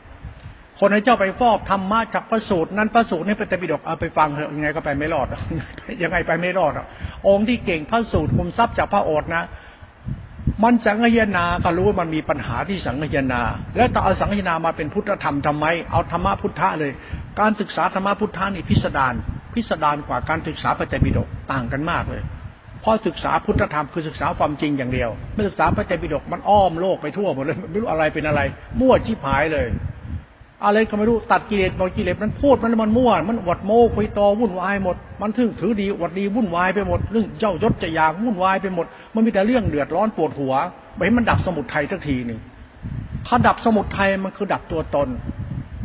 คนให้เจ้าไปฟอกธรรมะจากพระสูตรนั้นพระสูตรนี่พระไตรปิฎกเอาไปฟังเถอะยังไงก็ไปไม่รอดยังไงไปไม่รอดอ่ะองค์ที่เก่งพระสูตรคุมทรัพย์จากพระโอษฐ์นะมันสังฆยนาก็รู้ว่ามันมีปัญหาที่สังฆยนาแล้วต่อเอาสังฆยนามาเป็นพุทธธรรมทำไมเอาธรรมะพุทธะเลยการศึกษาธรรมะพุทธะนี่พิสดารพิสดารกว่าการศึกษาพระไตรปิฎกต่างกันมากเลยเพราะศึกษาพุทธธรรมคือศึกษาความจริงอย่างเดียวไม่ศึกษาพระไตรปิฎกมันอ้อมโลกไปทั่วหมดเลยไม่รู้อะไรเป็นอะไรมั่วชิบหายเลยอะไรก็ไม่รู้ตัดกิเลสบอกกิเลสมันพูดมันมันมั่วมันอวดโม้คุยตอวุ่นวายหมดมันถึงถือดีอวดดีวุ่นวายไปหมดเรื่องเจ้ายศจะอยากวุ่นวายไปหมดมันมีแต่เรื่องเดือดร้อนปวดหัวไปให้มันดับสมุทัยสักทีนึงถ้าดับสมุทัยมันคือดับตัวตน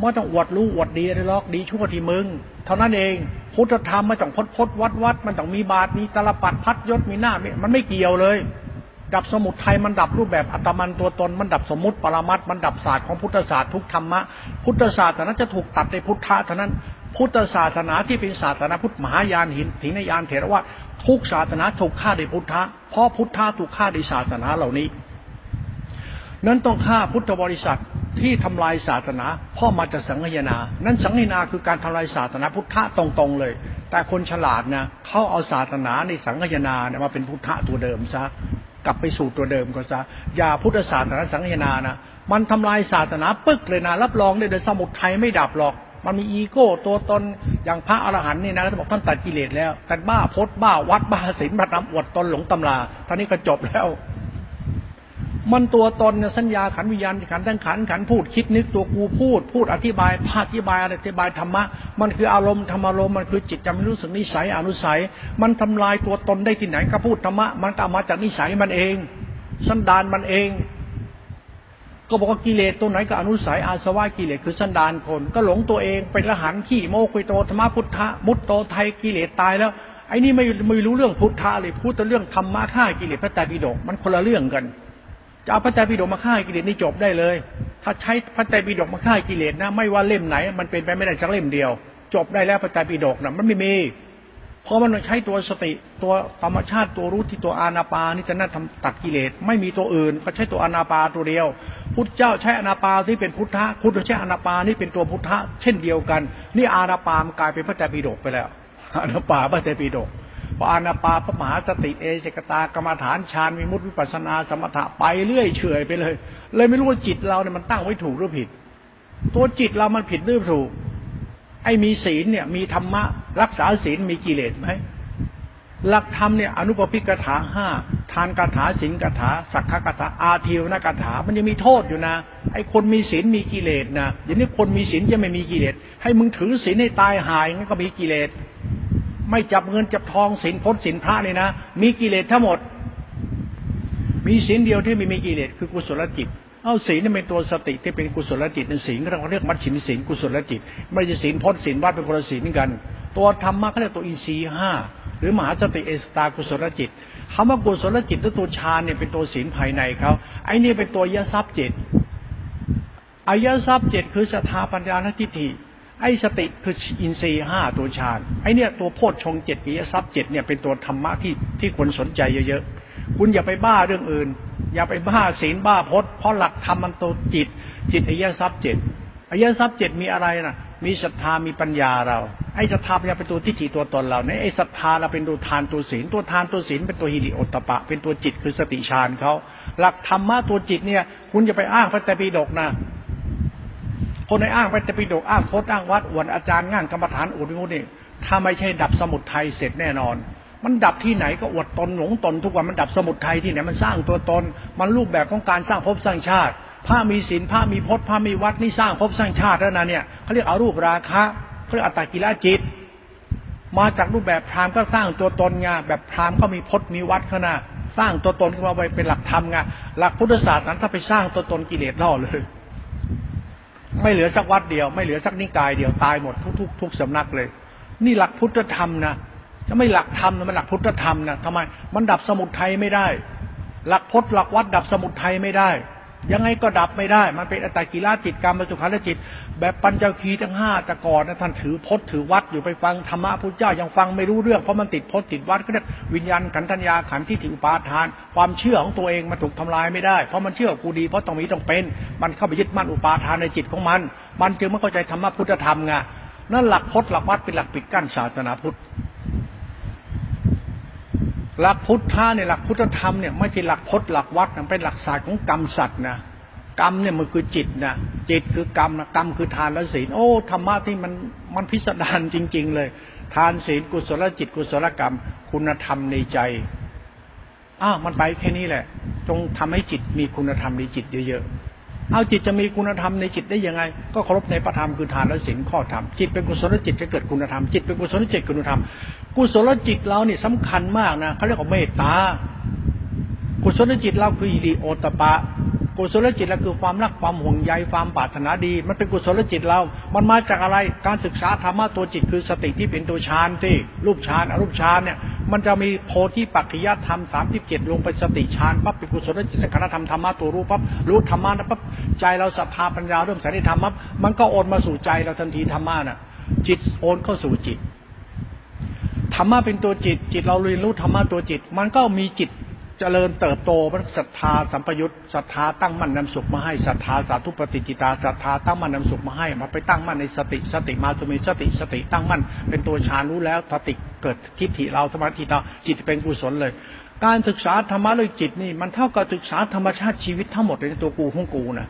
ไม่ต้องอวดรู้อวดดีอะไรหรอกดีชั่วที่มึงเท่านั้นเองพุทธธรรมมันต้องพดพดวัดวัดมันต้องมีบาตรมีตลปัดพัดยศมีหน้ามันไม่เกี่ยวเลยดับสมุทัยมันดับรูปแบบอัตมันตัวตนมันดับสมมุติปรมัตถ์มันดับศาสตร์ของพุทธศาสตร์ทุกธรรมะพุทธศาสตร์นั้นจะถูกตัดในพุทธะเท่านั้นพุทธศาสนาที่เป็นศาสนาพุทธมหายานหินถีนยานเถรวาททุกศาสนาถูกฆ่าในพุทธะเพราะพุทธะถูกฆ่าในศาสนาเหล่านี้นั้นต้องฆ่าพุทธบริษัทที่ทำลายศาสนาพ่อมาจากสังฆยนานั้นสังฆยนาคือการทำลายศาสนาพุทธะตรงๆเลยแต่คนฉลาดนะเขาเอาศาสนาในสังฆยนาเนี่ยมาเป็นพุทธะตัวเดิมซะกลับไปสู่ตัวเดิมก็ซะอย่าพุทธศาสนาสังฆยนานะมันทำลายศาสนาปึ๊กเลยนะรับรองได้โดยสมุทัยไม่ดับหรอกมันมีอีโก้ตัวตนอย่างพระอรหันต์นี่นะท่านบอกท่านตัดกิเลสแล้วแต่บ้าพดบ้าวัดบ้าศีลบ้าน้ำอวดตนหลงตำราท่านนี้ก็จบแล้วมันตัวตนเนี่ยสัญญาขันวิญญาณขันทั้งขันขันพูดคิดนึกตัวกูพูดพูดอธิบายภาคอธิบายอธิบายธรรมะมันคืออารมณ์ธรรมอารมณ์มันคือจิตจำรู้สึกนิสัยอนุสัยมันทำลายตัวตนได้ที่ไหนก็พูดธรรมะมันก็มาจากนิสัยมันเอง สันดานมันเองก็บอกว่ากิเลสตัวไหนก็อนุสัยอาสวะกิเลสคือสันดานคนก็หลงตัวเองเป็นละหันขี้โมกุยโตธรรมพุทธะมุตโตไทยกิเลสตายแล้วไอ้นี่ไม่ไม่รู้เรื่องพุทธะเลยพูดแต่เรื่องธรรมะฆ่ากิเลสพระไตรปิฎกมันคนละเรื่องกันจะเอาพระไตรปิฎกมาฆ่ากิเลสนี่จบได้เลยถ้าใช้พระไตรปิฎกมาฆ่ากิเลสนะไม่ว่าเล่มไหนมันเป็นไปไม่ได้สักเล่มเดียวจบได้แล้วพระไตรปิฎกนะมันไม่มีเพราะมันใช้ตัวสติตัวธรรมชาติตัวรู้ที่ตัวอานาปานี่จะน่าทำตัดกิเลสไม่มีตัวอื่นก็ใช้ตัวอานาปาตัวเดียวพุทธเจ้าใช้อานาปาที่เป็นพุทธะพุทธใช้อานาปานี่เป็นตัวพุทธะเช่นเดียวกันนี่อานาปามกลายเป็นพระไตรปิฎกไปแล้วอานาปาพระไตรปิฎกพออานาปาพระมหาสติเอเสกตากรรมฐานฌานวิมุตติวิปัสสนาสมถะไปเรื่อยเฉยไปเลยเลยไม่รู้ว่าจิตเราเนี่ยมันตั้งไว้ถูกหรือผิดตัวจิตเรามันผิดหรือถูกไอ้มีศีลเนี่ยมีธรรมะรักษาศีลมีกิเลสไหมหลักธรรมเนี่ยอนุปปิกถาห้าทานกถาศีลกถาสักขกถาอาทิวนกถามันยังมีโทษอยู่นะไอ้คนมีศีลมีกิเลสนะอย่างนี้คนมีศีลจะไม่มีกิเลสให้มึงถือศีลให้ตายหายงั้นก็มีกิเลสไม่จับเงินจับทองศีลพจน์ศีลพระเลยนะมีกิเลสทั้งหมดมีศีลเดียวที่ไม่มีกิเลสคือกุศลจิตเอาศีลนี่เป็นตัวสติที่เป็นกุศลจิตนั่นศีลก็เราเรียกมัชฌิมศีลกุศลจิตไม่ใช่ศีลพจน์ศีลวัดเป็นคนละศีลเหมือนกันตัวธรรมะเขาเรียกตัวอินทรีย์ห้าหรือมหาสติเอสตากุศลจิตคำว่ากุศลจิตหรือตัวฌานเนี่ยเป็นตัวศีลภายในเขาไอ้นี่เป็นตัวยทรัพย์จิตอายทรัพย์จิตคือศรัทธาปัญญาทิฏฐิไอ้สติคืออินทรีย์ห้าตัวฌานไอ้เนี่ยตัวโพชฌงค์เจ็ดปียทรัพย์เจ็ดเนี่ยเป็นตัวธรรมะที่ที่คนสนใจเยอะๆคุณอย่าไปบ้าเรื่องอื่นอย่าไปบ้าศีลบ้าพจน์เพราะหลักธรรมมันตัวจิตจิตอริยทรัพย์เจ็ดอริยทรัพย์เจ็ดมีอะไรนะมีศรัทธามีปัญญาเราไอ้ศรัทธาปัญญาเป็นตัวทิฏฐิตัวตนเราเนี่ยไอ้ศรัทธาเราเป็นตัวทานตัวศีลตัวทานตัวศีลเป็นตัวหิริโอตตัปปะเป็นตัวจิตคือสติฌานเขาหลักธรรมะตัวจิตเนี่ยคุณอย่าไปอ้างพระไตรปิฎกนะคนในอ้างพระไตรปิฎกอ้างโพธิ์อ้างวัดอวดอาจารย์ง่างกรรมฐานอวดวิมุตติถ้าไม่ใช่ดับสมุทัยเสร็จแน่นอนมันดับที่ไหนก็อวดตนหลงตนทุกวันมันดับสมุทัยที่ไหนมันสร้างตัวตนมันรูปแบบของการสร้างภพสร้างชาติพระมีศีลพระมีพจน์พระมีวัดนี่สร้างภพสร้างชาติแล้วนะเนี่ยเขาเรียกอารูปราคะเขาเรียกอัตตกิลจิตมาจากรูปแบบพราหมณ์ก็สร้างตัวตนไงแบบพราหมณ์ก็มีพจน์มีวัดเขานะสร้างตัวตนขึ้นมาไว้เป็นหลักธรรมไงหลักพุทธศาสตร์นั้นถ้าไปสร้างตัวตนกิเลสล่อเลยไม่เหลือสักวัดเดียวไม่เหลือสักนิกายเดียวตายหมดทุกๆทุกสำนักเลยนี่หลักพุทธธรรมนะจะไม่หลักธรรมนะมันหลักพุทธธรรมนะทำไมมันดับสมุทัยไม่ได้หลักพจน์หลักวัดดับสมุทัยไม่ได้ยังไงก็ดับไม่ได้มันเป็นอัตตกิลจิตกรรมสุขารจิตแบบปัญจคีทั้งห้าแต่ก่อนนะท่านถือพจน์ถือวัดอยู่ไปฟังธรรมะพุทธเจ้ายังฟังไม่รู้เรื่องเพราะมันติดพจน์ติดวัดก็เรียกวิญญาณขันธัญญาขันธ์ที่ถืออุปาทานความเชื่อของตัวเองมันถูกทำลายไม่ได้เพราะมันเชื่อกูดีเพราะต้องมีต้องเป็นมันเข้าไปยึดมั่นอุปาทานในจิตของมันมันจึงไม่เข้าใจธรรมะพุทธธรรมไงนั่นหลักพจน์หลักวัดเป็นหลักปิดกั้นศาสนาพุทธหลักพุทธะเนี่ยหลักพุทธธรรมเนี่ยไม่ใช่หลักพจน์หลักวัดนะเป็นหลักศาสตร์ของกรรมสัตว์นะกรรมเนี่ยมันคือจิตนะจิตคือกรรมนะกรรมคือทานและศีลโอ้ธรรมะที่มันมันพิสดารจริงๆเลยทานศีลกุศลจิตกุศลกรรมคุณธรรมในใจอ้าวมันไปแค่นี้แหละจงทำให้จิตมีคุณธรรมในจิตเยอะๆเอาจิตจะมีคุณธรรมในจิตได้ยังไงก็เคารพในพระธรรมคือทานและศีลข้อธรรมจิตเป็นกุศลจิตจะเกิดคุณธรรมจิตเป็นกุศลจิตคุณธรรมกุศลจิตเราเนี่ยสำคัญมากนะเขาเรียกว่าเมตตากุศลจิตเราคือหิริโอตตัปปะกุศลจิตเราคือความรักความห่วงใยความปรารถนาดีมันเป็นกุศลจิตเรามันมาจากอะไรการศึกษาธรรมะตัวจิตคือสติที่เป็นตัวฌานที่รูปฌานอรูปฌานเนี่ยมันจะมีโพธิปัจจยธรรมสามสิบเจ็ดลงไปสติฌานปั๊บเป็นกุศลจิตสังขารธรรมธรรมะตัวรู้ปั๊บรู้ธรรมะปั๊บใจเราศรัทธาปัญญาเริ่มใส่ในธรรมะมันก็โอนมาสู่ใจเราทันทีธรรมะน่ะจิตโอนเข้าสู่จิตธรรมะเป็นตัวจิตจิตเราเรียนรู้ธรรมะตัวจิตมันก็มีจิตเจริญเติบโตพระศรัทธาสัมปยุตศรัทธาตั้งมั่นนำสุขมาให้ศรัทธาสาธุปฏิจิตาศรัทธาตั้งมั่นนำสุขมาให้มาไปตั้งมั่นในสติสติมาสมิสติสติตั้งมั่นเป็นตัวฌานรู้แล้วสติเกิดทิฏฐิเราสมาธิเราจิตเป็นกุศลเลยการศึกษาธรรมะเลยจิตนี่มันเท่ากับศึกษาธรรมชาติชีวิตทั้งหมดในตัวกูของกูนะ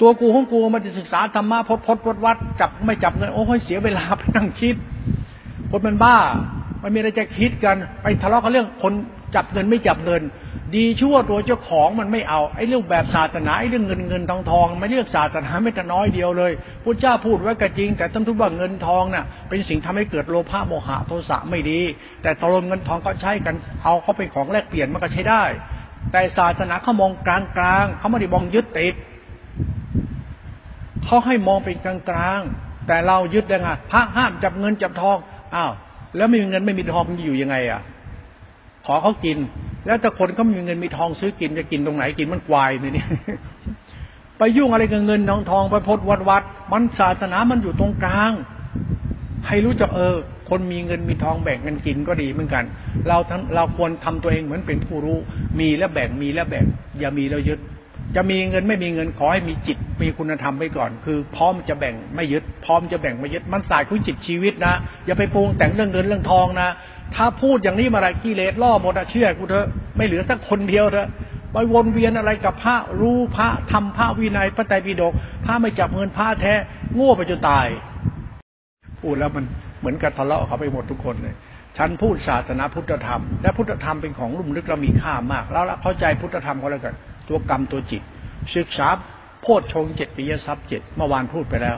ตัวกูของกูมันจะศึกษาธรรมะพดพดวัดวัดจับไม่จับเงินโอ้ยเสียเวลาไปนั่งคิดคนมันบ้ามันมีอะไรจะคิดกันไปทะเลาะกันเรื่องคนจับเงินไม่จับเงินดีชั่วตัวเจ้าของมันไม่เอาไอ้เรื่องแบบศาสนาไอ้เรื่องเงินเงินทองทองไม่เลือกศาสนาไม่แต่น้อยเดียวเลยพระเจ้าพูดไว้ก็จริงแต่ต้องทุบว่าเงินทองน่ะเป็นสิ่งทำให้เกิดโลภะโมหะโทสะไม่ดีแต่ตกลงเงินทองก็ใช้กันเอาเขาเป็นของแลกเปลี่ยนมันก็ใช้ได้ แต่ศาสนาเขามองกลางๆเขาไม่ได้มองยึดติดเขาให้มองเป็นกลางๆแต่เรายึดยังไงพระห้ามจับเงินจับทองอ้าวแล้วไม่มีเงินไม่มีทองมันอยู่ยังไงอ่ะขอเขากินแล้วแต่คนเขาไม่มีเงินมีทองซื้อกินจะกินตรงไหนกินมันควายเลยนี่ไปยุ่งอะไรกับเงินทองทองไปพดวัดวัดมันศาสนามันอยู่ตรงกลางใครรู้จักเออคนมีเงินมีทองแบ่งกันกินก็ดีเหมือนกันเราเราควรทำตัวเองเหมือนเป็นผู้รู้มีแล้วแบ่งมีแล้วแบ่งอย่ามีแล้วยึดจะมีเงินไม่มีเงินขอให้มีจิตมีคุณธรรมไว้ก่อนคือพร้อมจะแบ่งไม่ยึดพร้อมจะแบ่งไม่ยึดมันสายของจิตชีวิตนะอย่าไปปรุงแต่งเรื่องเงินเรื่องทองนะถ้าพูดอย่างนี้มาไรกิเลสล่อหมดอะเชื่อกูเถอะไม่เหลือสักคนเดียวเถอะไปวนเวียนอะไรกับพระรู้พระทำพระวินัยพระไตรปิฎกพระไม่จับเงินพระแท้โง่ไปจนตายพูดแล้วมันเหมือนกับทะเลาะเขาไปหมดทุกคนเลยฉันพูดศาสนาพุทธธรรมและพุทธธรรมเป็นของลุ่มลึกและมีค่ามากแล้วเข้าใจพุทธธรรมเขาแล้วกันตัวกรรมตัวจิตศึกษาโพชฌงค์เจ็ดปิยทรัพย์เจ็ดเมื่อวานพูดไปแล้ว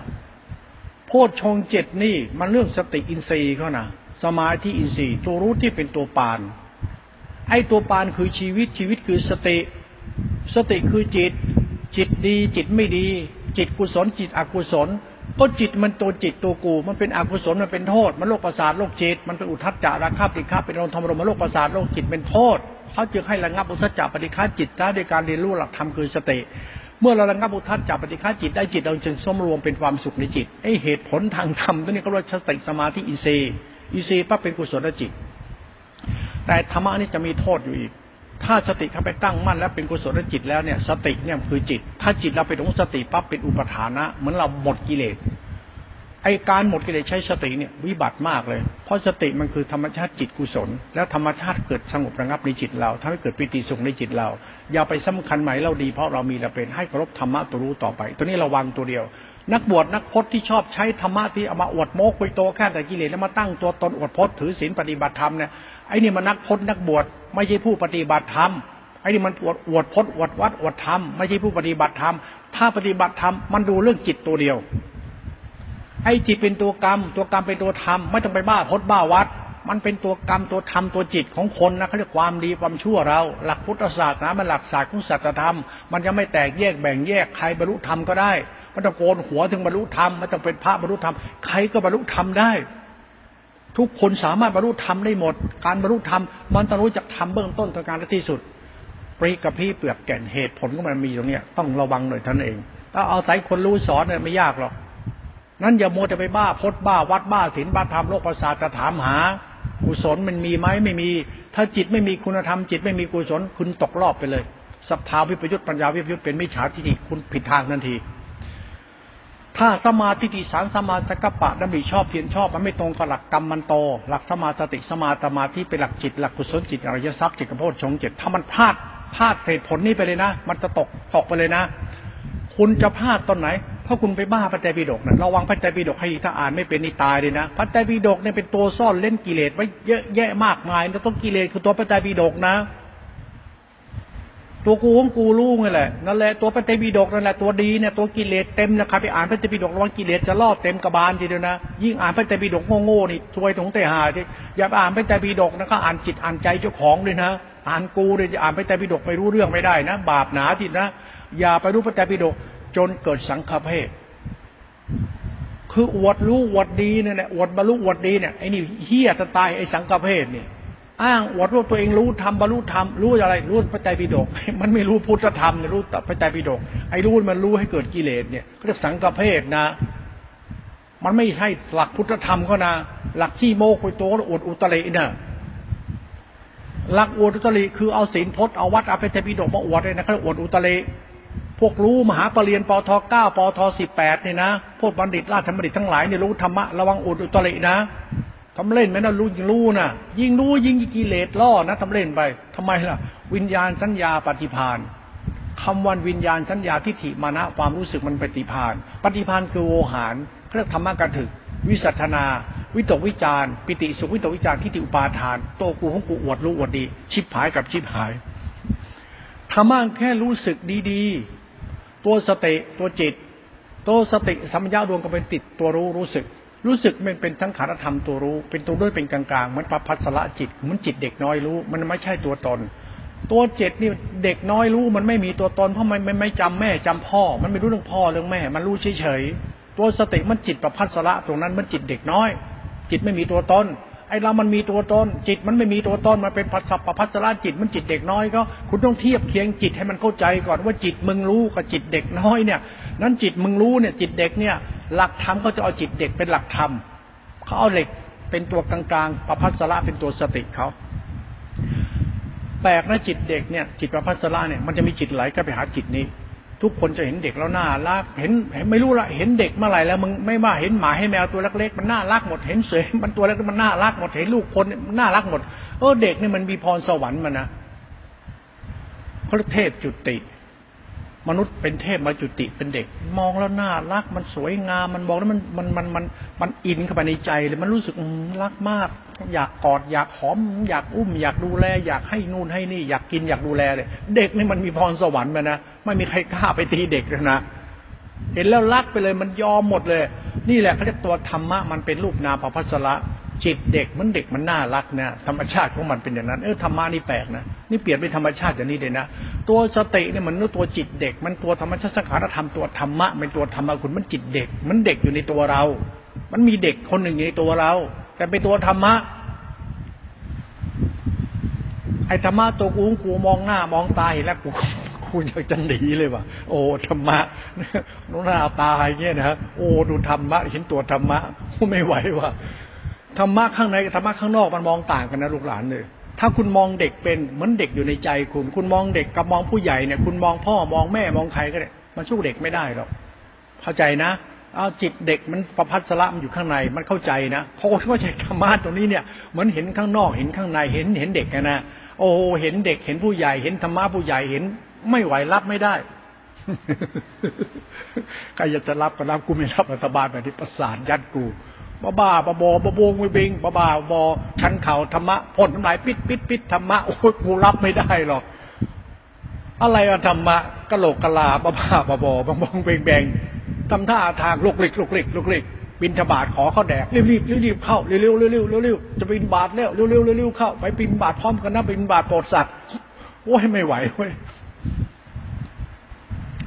โพชฌงค์เจ็ดนี่มันเรื่องสติอินทรีย์เขานะสมาธิอินทรีย์ตัวรู้ที่เป็นตัวปานไอ้ตัวปานคือชีวิตชีวิตคือสติสติคือจิตจิตดีจิตไม่ดีจิตกุศลจิตอกุศลก็จิตมันตัวจิตตัวกูมันเป็นอกุศลมันเป็นโทษมันโรคประสาทโรคจิตมันเป็นอุทธัจจะราคะปฏิฆะเป็นอารมณ์ธรรมรมโรคประสาทโรคจิตเป็นโทษเขาจึงให้ระงับอุทธัจจะปฏิฆะจิตได้โดยการเรียนรู้หลักธรรมคือสติเมื่อเราระงับอุทธัจจะปฏิฆะจิตได้จิตเราจึงสมรวมเป็นความสุขในจิตไอ้เหตุผลทางธรรมตัวนี้ก็เรียกสติสมาธิอินทรีย์อินทรีย์ปั๊บเป็นกุศลจิตแต่ธรรมะนี่จะมีโทษอยู่อีกถ้าสติเข้าไปตั้งมั่นแล้วเป็นกุศลจิตแล้วเนี่ยสติเนี่ยคือจิตถ้าจิตเราไปหลงสติปั๊บเป็นอุปทานะเหมือนเราหมดกิเลสไอ้การหมดกิเลสใช้สติเนี่ยวิบัติมากเลยเพราะสติมันคือธรรมชาติจิตกุศลแล้วธรรมชาติเกิดสงบระงับในจิตเราทำให้เกิดปิติสุขในจิตเราอย่าไปสำคัญหมายเราดีเพราะเรามีเราเป็นให้เคารพธรรมะตัวรู้ต่อไปตัวนี้ระวังตัวเดียวนักบวชนักพจน์ที่ชอบใช้ธรรมะที่เอามาอวดโม้คุยโตแค่แต่กิเลสแล้วมาตั้งตัวตนอวดพจน์ถือศีลปฏิบัติธรรมเนี่ยไอ้นี่มันนักพจน์นักบวชไม่ใช่ผู้ปฏิบัติธรรมไอ้นี่มันอวดอวดพจน์อวดวัดอวดธรรมไม่ใช่ผู้ปฏิบัติธรรมถ้าปฏิบัติธรรมมันดูเรื่องจิตตัวเดียวไอ้จิตเป็นตัวกรรมตัวกรรมเป็นตัวธรรมไม่ต้องไปบ้าพจน์บ้าวัดมันเป็นตัวกรรมตัวธรรมตัวจิตของคนนะเขาเรียกความดีความชั่วเราหลักพุทธศาสนามันหลักศาสตร์ของสัจธรรมมันจะไม่แตกแยกแบ่งแยกใครบรรลุธรรมก็ได้ไม่ต้องโกนหัวถึงบรรลุธรรมไม่ต้องเป็นพระบรรลุธรรมใครก็บรรลุธรรมได้ทุกคนสามารถบรรลุธรรมได้หมดการบรรลุธรรมมันต้องรู้จักธรรมเบื้องต้นต่อการที่สุดปริกระพี้เปลือกแก่นเหตุผลของมันมีตรงนี้ต้องระวังหน่อยท่านเองถ้าเอาสายคนรู้สอนเนี่ยไม่ยากหรอกนั้นอย่าโมจะไปบ้าพดบ้าวัดบ้าศีลบ้าธรรมโลกประสาทจะถามหากุศลมันมีไหมไม่มีถ้าจิตไม่มีคุณธรรมจิตไม่มีกุศลคุณตกรอบไปเลยสัพพาวิปยุตปัญญาวิปยุตเป็นมิจฉาทิฏฐิคุณผิดทางทันทีถ้าสมาธิติสารสมาสังกัปปะดำริชอบเพียรชอบมันไม่ตรงกับหลักกรรมมันโตหลักสมาสติสมาสมาธิเป็นหลักจิตหลักกุศลจิตอริยทรัพย์จิตกระโพดชงจิตถ้ามันพลาดพลาดเหตุผลนี้ไปเลยนะมันจะตกตกไปเลยนะคุณจะพลาดตอนไหนเพราะคุณไปบ้าพระไตรปิฎกนะระวังพระไตรปิฎกให้ถ้าอ่านไม่เป็นนี่ตายเลยนะพระไตรปิฎกเนี่ยเป็นตัวซ่อนเล่นกิเลสไว้เยอะแยะมากมายนะต้องกิเลสคือตัวพระไตรปิฎกนะตัวกูของกูรู้ไงแหละนั่นแหละตัวพระไตรปิฎกนั่นแหละตัวดีเนี่ยตัวกิเลสเต็มนะครับไปอ่านพระไตรปิฎกระวังกิเลสจะล่อเต็มกระบาลทีเดียวนะยิ่งอ่านพระไตรปิฎกโง่ๆนี่ซวยถุงเตหาที่อย่าอ่านพระไตรปิฎกนะก็อ่านจิตอ่านใจเจ้าของเลยนะอ่านกูเลยจะอ่านพระไตรปิฎกไปรู้เรื่องไม่ได้นะบาปหนาทีนะอย่าไปรู้พระไตรปิฎกจนเกิดสังฆเพศคืออวดรู้อวดดีเนี่ยอวดบรรลุอวดดีเนี่ยไอ้นี่เหี้ยจะตายไอ้สังฆเพศนี่อ้างอวดว่าตัวเองรู้ธรรมบรรลุธรรมรู้อะไรรู้พระไตรปิฎกมันไม่รู้พุทธธรรมรู้พระไตรปิฎกไอ้รู้มันรู้ให้เกิดกิเลสเนี่ยเรียกสังฆเพศนะมันไม่ใช่หลักพุทธธรรมก็นะหลักที่โมกุยโตก็อวดอุตริเนี่ยหลักอวดอุตริคือเอาศีลพจน์เอาวัดเอาพระไตรปิฎกมาอวดเลยนะเขาอวดอุตริพวกรู้มหาปริญญาปทเก้าปทสิบแปดเนี่ยนะพวกบัณฑิตราชบัณฑิตทั้งหลายเนี่ยรู้ธรรมะระวังอุตรินะทำเล่นไหมนะรู้ยิ่งรู้นะยิ่งรู้ยิ่งกิเลสล่อนะทำเล่นไปทำไมล่ะวิญญาณสัญญาปฏิภาณคำวันวิญญาณสัญญาทิฏฐิมานะความรู้สึกมันปฏิภาณปฏิภาณคือโวหารเครื่องธรรมะกระถึกวิสัชนาวิตกวิจารปิติสุขวิตกวิจารทิฏฐิอุปาทานโตกูของกูอวดรู้อวดดีชิบหายกับชิบหายธรรมะแค่รู้สึกดีๆตัวสติตัวจิตตัวสติสัมปชัญญะรวมกันเป็นติดตัวรู้รู้สึกรู้สึกมันเป็นทั้งขันธธรรมตัวรู้เป็นตัวด้วยเป็นกลางๆเหมือนปัพพสละจิตเหมือนจิตเด็กน้อยรู้มันไม่ใช่ตัวตน ตัวเจ็ดนี่เด็กน้อยรู้มันไม่มีตัวตนเพราะมันไม่จำแม่จำพ่อมันไม่รู้เรื่องพ่อเรื่องแม่มันรู้เฉยๆตัวสติมันจิตประภัสสระตรงนั้นมันจิตเด็กน้อยจิตไม่มีตัวตนไอ้เรามันมีตัวตนจิตมันไม่มีตัวตนมันเป็นประภัสสระจิตมันจิตเด็กน้อยก็คุณต้องเทียบเคียงจิตให้มันเข้าใจก่อนว่าจิตมึงรู้กับจิตเด็กน้อยเนี่ยนั้นจิตมึงรู้เนี่ยจิตเด็กเนี่ยหลักธรรมเขาจะเอาจิตเด็กเป็นหลักธรรมเขาเอาเหล็กเป็นตัวกลางๆประภัสสระเป็นตัวสติเขาแปลกนะจิตเด็กเนี่ยจิตประภัสสระเนี่ยมันจะมีจิตไหลก็ไปหาจิตนี้ทุกคนจะเห็นเด็กแล้วน่ารักเห็นไม่รู้ละเห็นเด็กเมื่อไหร่แล้วมึงไม่ว่าเห็นหมาให้แมวตัวเล็กๆมันน่ารักหมดเห็นเสือมันตัวเล็กมันน่ารักหมดเห็นลูกคนมันน่ารักหมดเออเด็กนี่มันมีพรสวรรค์มันนะพระเทพจุติมนุษย์เป็นเทพมาจุติเป็นเด็กมองแล้วน่ารักมันสวยงามมันบอกแล้วมันมันมันมันมันอินเข้าไปในใจเลยมันรู้สึกรักมากอยากกอดอยากหอมอยากอุ้มอยากดูแลอยากให้นู่นให้นี่อยากกินอยากดูแลเลยเด็กนี่มันมีพรสวรรค์มันนะไม่มีใครกล้าไปตีเด็กนะเห็นแล้วรักไปเลยมันยอมหมดเลยนี่แหละเขาเรียกตัวธรรมะมันเป็นรูปนามประภัสสระจิตเด็กมันเด็กมันน่ารักนะธรรมชาติของมันเป็นอย่างนั้นเออธรรมะนี่แปลกนะนี่เปลี่ยนเป็นธรรมชาติอย่างนี้เลยนะตัวสติเนี่ยมันตัวจิตเด็กมันตัวธรรมชาติสังขารธรรมตัวธรรมะเป็นตัวธรรมะคุณมันจิตเด็กมันเด็กอยู่ในตัวเรามันมีเด็กคนหนึ่งอยู่ในตัวเราแต่เป็นตัวธรรมะไอ้ธรรมะตัวกูกูมองหน้ามองตาเห็นแล้วกูกูอยากจะหนีเลยว่ะโอ้ธรรมะน้องหน้าตาอย่างเงี้ยนะโอ้ดูธรรมะเห็นตัวธรรมะไม่ไหวว่ะธรรมะข้างในกับธรรมะข้างนอกมันมองต่างกันนะลูกหลานเลยถ้าคุณมองเด็กเป็นเหมือนเด็กอยู่ในใจคุณคุณมองเด็กกับมองผู้ใหญ่เนี่ยคุณมองพ่อมองแม่มองใครก็ได้มันสู้เด็กไม่ได้หรอกเข้าใจนะเอาจิตเด็กมันประภัสสระมันอยู่ข้างในมันเข้าใจนะพอคนเข้าใจธรรมะตรงนี้เนี่ยเหมือนเห็นข้างนอกเห็นข้างในเห็นเห็นเด็กนะโอ้เห็นเด็กเห็นผู้ใหญ่เห็นธรรมะผู้ใหญ่เห็นไม่ไหวรับไม่ได้ใครจะรับก็รับกูไม่รับรัฐบาลแบบที่ประสานยัดกูบ้าบ้าบ้าบอบอบงวิบิงบ้าบ้าบอชันเข่าธรรมะพ่นน้ำลายปิดปิดปิดธรรมะโอ้ยกูรับไม่ได้หรอกอะไรอะธรรมะกะโหลกกะลาบ้าบ้าบ้าบอบองเบงเบงทำท่าทางลุกลิกลุกลิกลุกลิกบิณฑบาตขอข้าวแดกรีบรีบรีบเข้าเร็วเร็วเร็วเร็วเร็วเร็วจะบิณฑบาตแล้วเร็วเร็วเร็วเร็วเข้าไปบิณฑบาตพร้อมกันนะบิณฑบาตโปรดสัตว์โอ้ยไม่ไหวเว้ย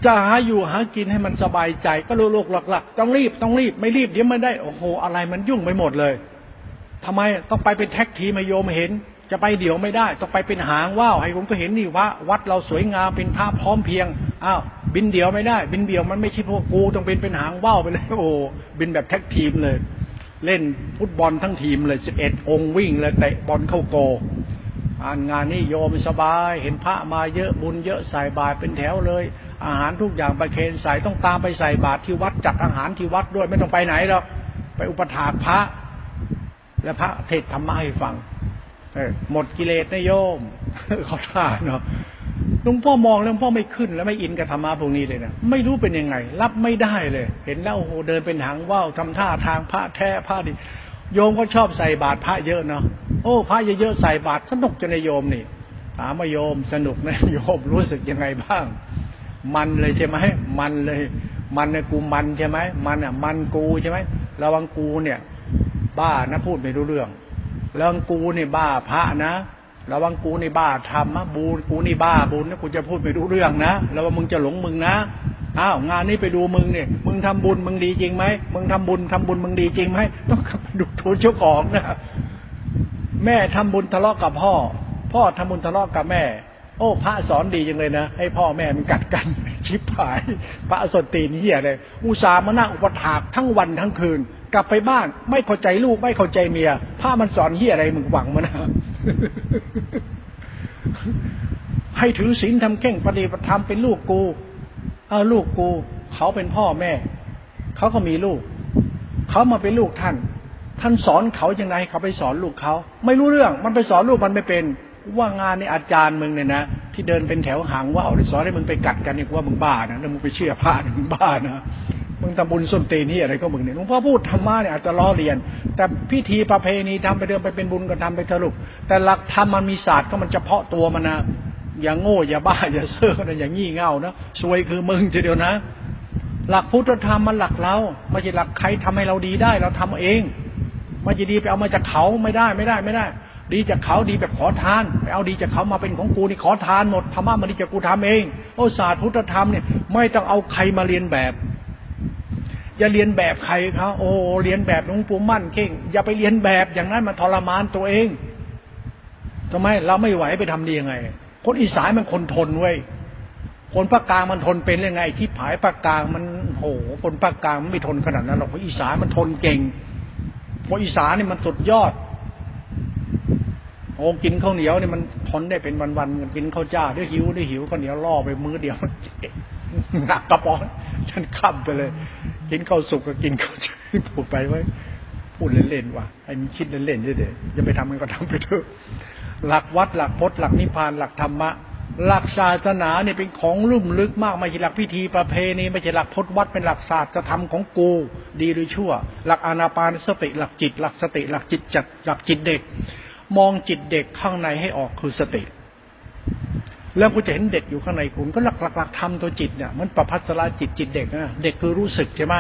จะหาอยู่หากินให้มันสบายใจก็โลกหลักๆต้องรีบต้องรีบไม่รีบเดี๋ยวมันได้โอ้โหอะไรมันยุ่งไปหมดเลยทำไมต้องไปเป็นแท็กทีมโยมเห็นจะไปเดี๋ยวไม่ได้ต้องไปเป็นหางว่าวให้ผมก็เห็นนี่ว่าวัดเราสวยงามเป็นภาพพร้อมเพียงอ้าวบินเดี๋ยวไม่ได้บินเดี่ยวมันไม่ใช่พวกกูต้องเป็นเป็นหางว่าวไปเลยโอ้บินแบบแท็กทีมเลยเล่นฟุตบอลทั้งทีมเลยสิบเอ็ดองค์วิ่งเลยเตะบอลเข้าโกอ่านงานนี่โยมสบายเห็นพระมาเยอะบุญเยอะใส่บาตรเป็นแถวเลยอาหารทุกอย่างไปเคนใส่ต้องตามไปใส่บาตรที่วัดจัดอาหารที่วัดด้วยไม่ต้องไปไหนหรอกไปอุปถากพระและพระเทศธรรมะให้ฟังหมดกิเลสนะโยมเขาท่าเนาะหลวงพ่อมองหลวงพ่อไม่ขึ้นแล้วไม่อินกับธรรมะพวกนี้เลยนะไม่รู้เป็นยังไงรับไม่ได้เลยเห็นแล้วโอ้โหเดินเป็นหางว่าวทำท่าทางพระแท้พระดีโยมก็ชอบใส่บาตรพระเยอะเนาะโอ้พระเยอะๆใส่บาตรสนุกจะในโยมนี่ถามว่าโยมสนุกนะโยมรู้สึกยังไงบ้างมันเลยใช่ไหมมันเลยมันเนี่ยกูมันใช่ไหมมันอ่ะมันกูใช่ไหมระวังกูเนี่ยบ้านะพูดไม่รู้เรื่องระวังกูเนี่ยบ้าพระนะระวังกูนี่บ้าธรรมะบูกูนี่บ้าบุญนะกูจะพูดไม่รู้เรื่องนะแล้วว่ามึงจะหลงมึงนะอ้าวงานนี้ไปดูมึงเนี่ยมึงทำบุญมึงดีจริงไหมมึงทำบุญทำบุญมึงดีจริงไหมต้องไปดูโถเจ้าของนะแม่ทำบุญทะเลาะกับพ่อพ่อทำบุญทะเลาะกับแม่โอ้พระสอนดีจังเลยนะให้พ่อแม่มันกัดกันชิบหายพระสนตีนเหี้ยเลยอุตส่าห์มานั่งอุปถากทั้งวันทั้งคืนกลับไปบ้านไม่เข้าใจลูกไม่เข้าใจเมียพระมันสอนเหี้ยอะไรมึงหวังมั้ยนะให้ถือศีลทำเข่งปฏิบัติธรรมเป็นลูกกูเอาลูกกูเขาเป็นพ่อแม่เขาก็มีลูกเขามาเป็นลูกท่านท่านสอนเขาอย่างไรเขาไปสอนลูกเขาไม่รู้เรื่องมันไปสอนลูกมันไม่เป็นว่างานในอาจารย์มึงเนี่ยนะที่เดินเป็นแถวหางว่าเอาสอนให้มึงไปกัดกันเนี่ยว่ามึงบ้านะแล้วมึงไปเชื่อพระมึงบ้านะมึงทำบุญส้นตีนนี่อะไรก็มึงเนี่ยหลวงพ่อพูดธรรมะเนี่ยอาจจะล้อเลียนแต่พิธีประเพณีทำไปเดินไปเป็นบุญก็ทำไปเถอะลูกแต่หลักธรรมมันมีศาสตร์ก็มันเฉพาะตัวมันนะอย่าโง่อย่าบ้าอย่าเซ่อนะอย่างี่เง่านะซวยคือมึงทีเดียวนะหลักพุทธธรรมมันหลักเราไม่ใช่หลักใครทำให้เราดีได้เราทำเองไม่จะดีไปเอามาจากเขาไม่ได้ไม่ได้ไม่ได้ ดีจากเขาดีแบบขอทานไปเอาดีจากเขามาเป็นของกูนี่ขอทานหมดธรรมะมันดีจากกูทำเองโอ้ศาสตร์พุทธธรรมเนี่ยไม่ต้องเอาใครมาเรียนแบบอย่าเรียนแบบใครเขาโอ้เรียนแบบหลวงปู่มั่นเก่งอย่าไปเรียนแบบอย่างนั้นมันทรมานตัวเองทำไมเราไม่ไหวไปทำดียังไงคนอีสานมันคนทนเว้ยคนภาคกลางมันทนเป็นยังไงที่ผายภาคกลางมันโหคนภาคกลางมันไม่ทนขนาดนั้นหรอกคนอีสานมันทนเก่งคนอีสานนี่มันสุดยอดโอ้กินข้าวเหนียวนี่มันทนได้เป็นวันๆกินข้าวจ้าเดี๋ยวหิวเดี๋ยวหิวข้าวเหนียวล่อไปมื้อเดียวหนักกระป๋องฉันข้ามไปเลยกินข้าวสุกก็กินข้าวจ้าพูดไปไว้พูดเล่นๆว่ะไอ้มันคิดเล่นๆเด็ดๆจะไปทำมันก็ทำไปเถอะหลักวัดหลักพจน์หลักนิพพานหลักธรรมะหลักศาสนาเนี่ยเป็นของลุ่มลึกมากไม่ใช่หลักพิธีประเพณีไม่ใช่หลักพจน์วัดเป็นหลักศาสตร์ธรรมของกูดีหรือชั่วหลักอานาปานสติหลักจิตหลักสติหลักจิตจัดหลักจิตเด็กมองจิตเด็กข้างในให้ออกคือสติแล้วกูจะเห็นเด็กอยู่ข้างในคุณก็หลักหลักธรรมตัวจิตเนี่ยมันประภัสราจิตจิตเด็กนะเด็กคือรู้สึกใช่ไหม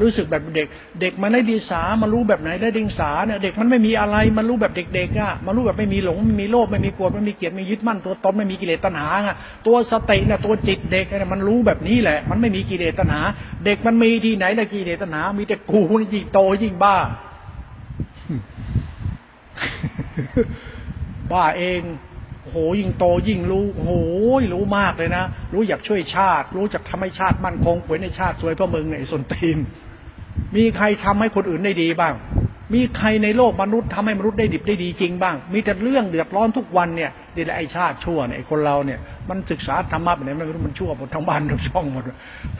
รู้สึกแบบเด็กเด็กมันได้ดีสามันรู้แบบไหนได้ดิงสาเนี่ยเด็กมันไม่มีอะไรมันรู้แบบเด็กๆอ่ะมันรู้แบบไม่มีหลงไม่มีโลภไม่มีโกรธไม่มีเกลียดไม่ยึดมั่นตัวตนไม่มีกิเลสตัณหาอ่ะตัวสติเนี่ยตัวจิตเด็กเนี่ยมันรู้แบบนี้แหละมันไม่มีกิเลสตัณหาเด็กมันมีที่ไหนได้กิเลสตัณหามีแต่กูยิ่งโตยิ่งบ้าบ้าเองโหยิ่งโตยิ่งรู้โหยรู้มากเลยนะรู้อยากช่วยชาติรู้จักทำให้ชาติมั่นคงผลในชาติสวยเพราะมึงในส่วนตีนมีใครทำให้คนอื่นได้ดีบ้างมีใครในโลกมนุษย์ทำให้มนุษย์ได้ดิบได้ดีจริงบ้างมีแต่เรื่องเดือดร้อนทุกวันเนี่ยนี่แหละไอ้ชาติชั่วเนี่ยคนเราเนี่ยมันศึกษาธรรมะแบบไหนไม่รู้มันชั่วหมดทั้งบ้านทั้งช่องหมด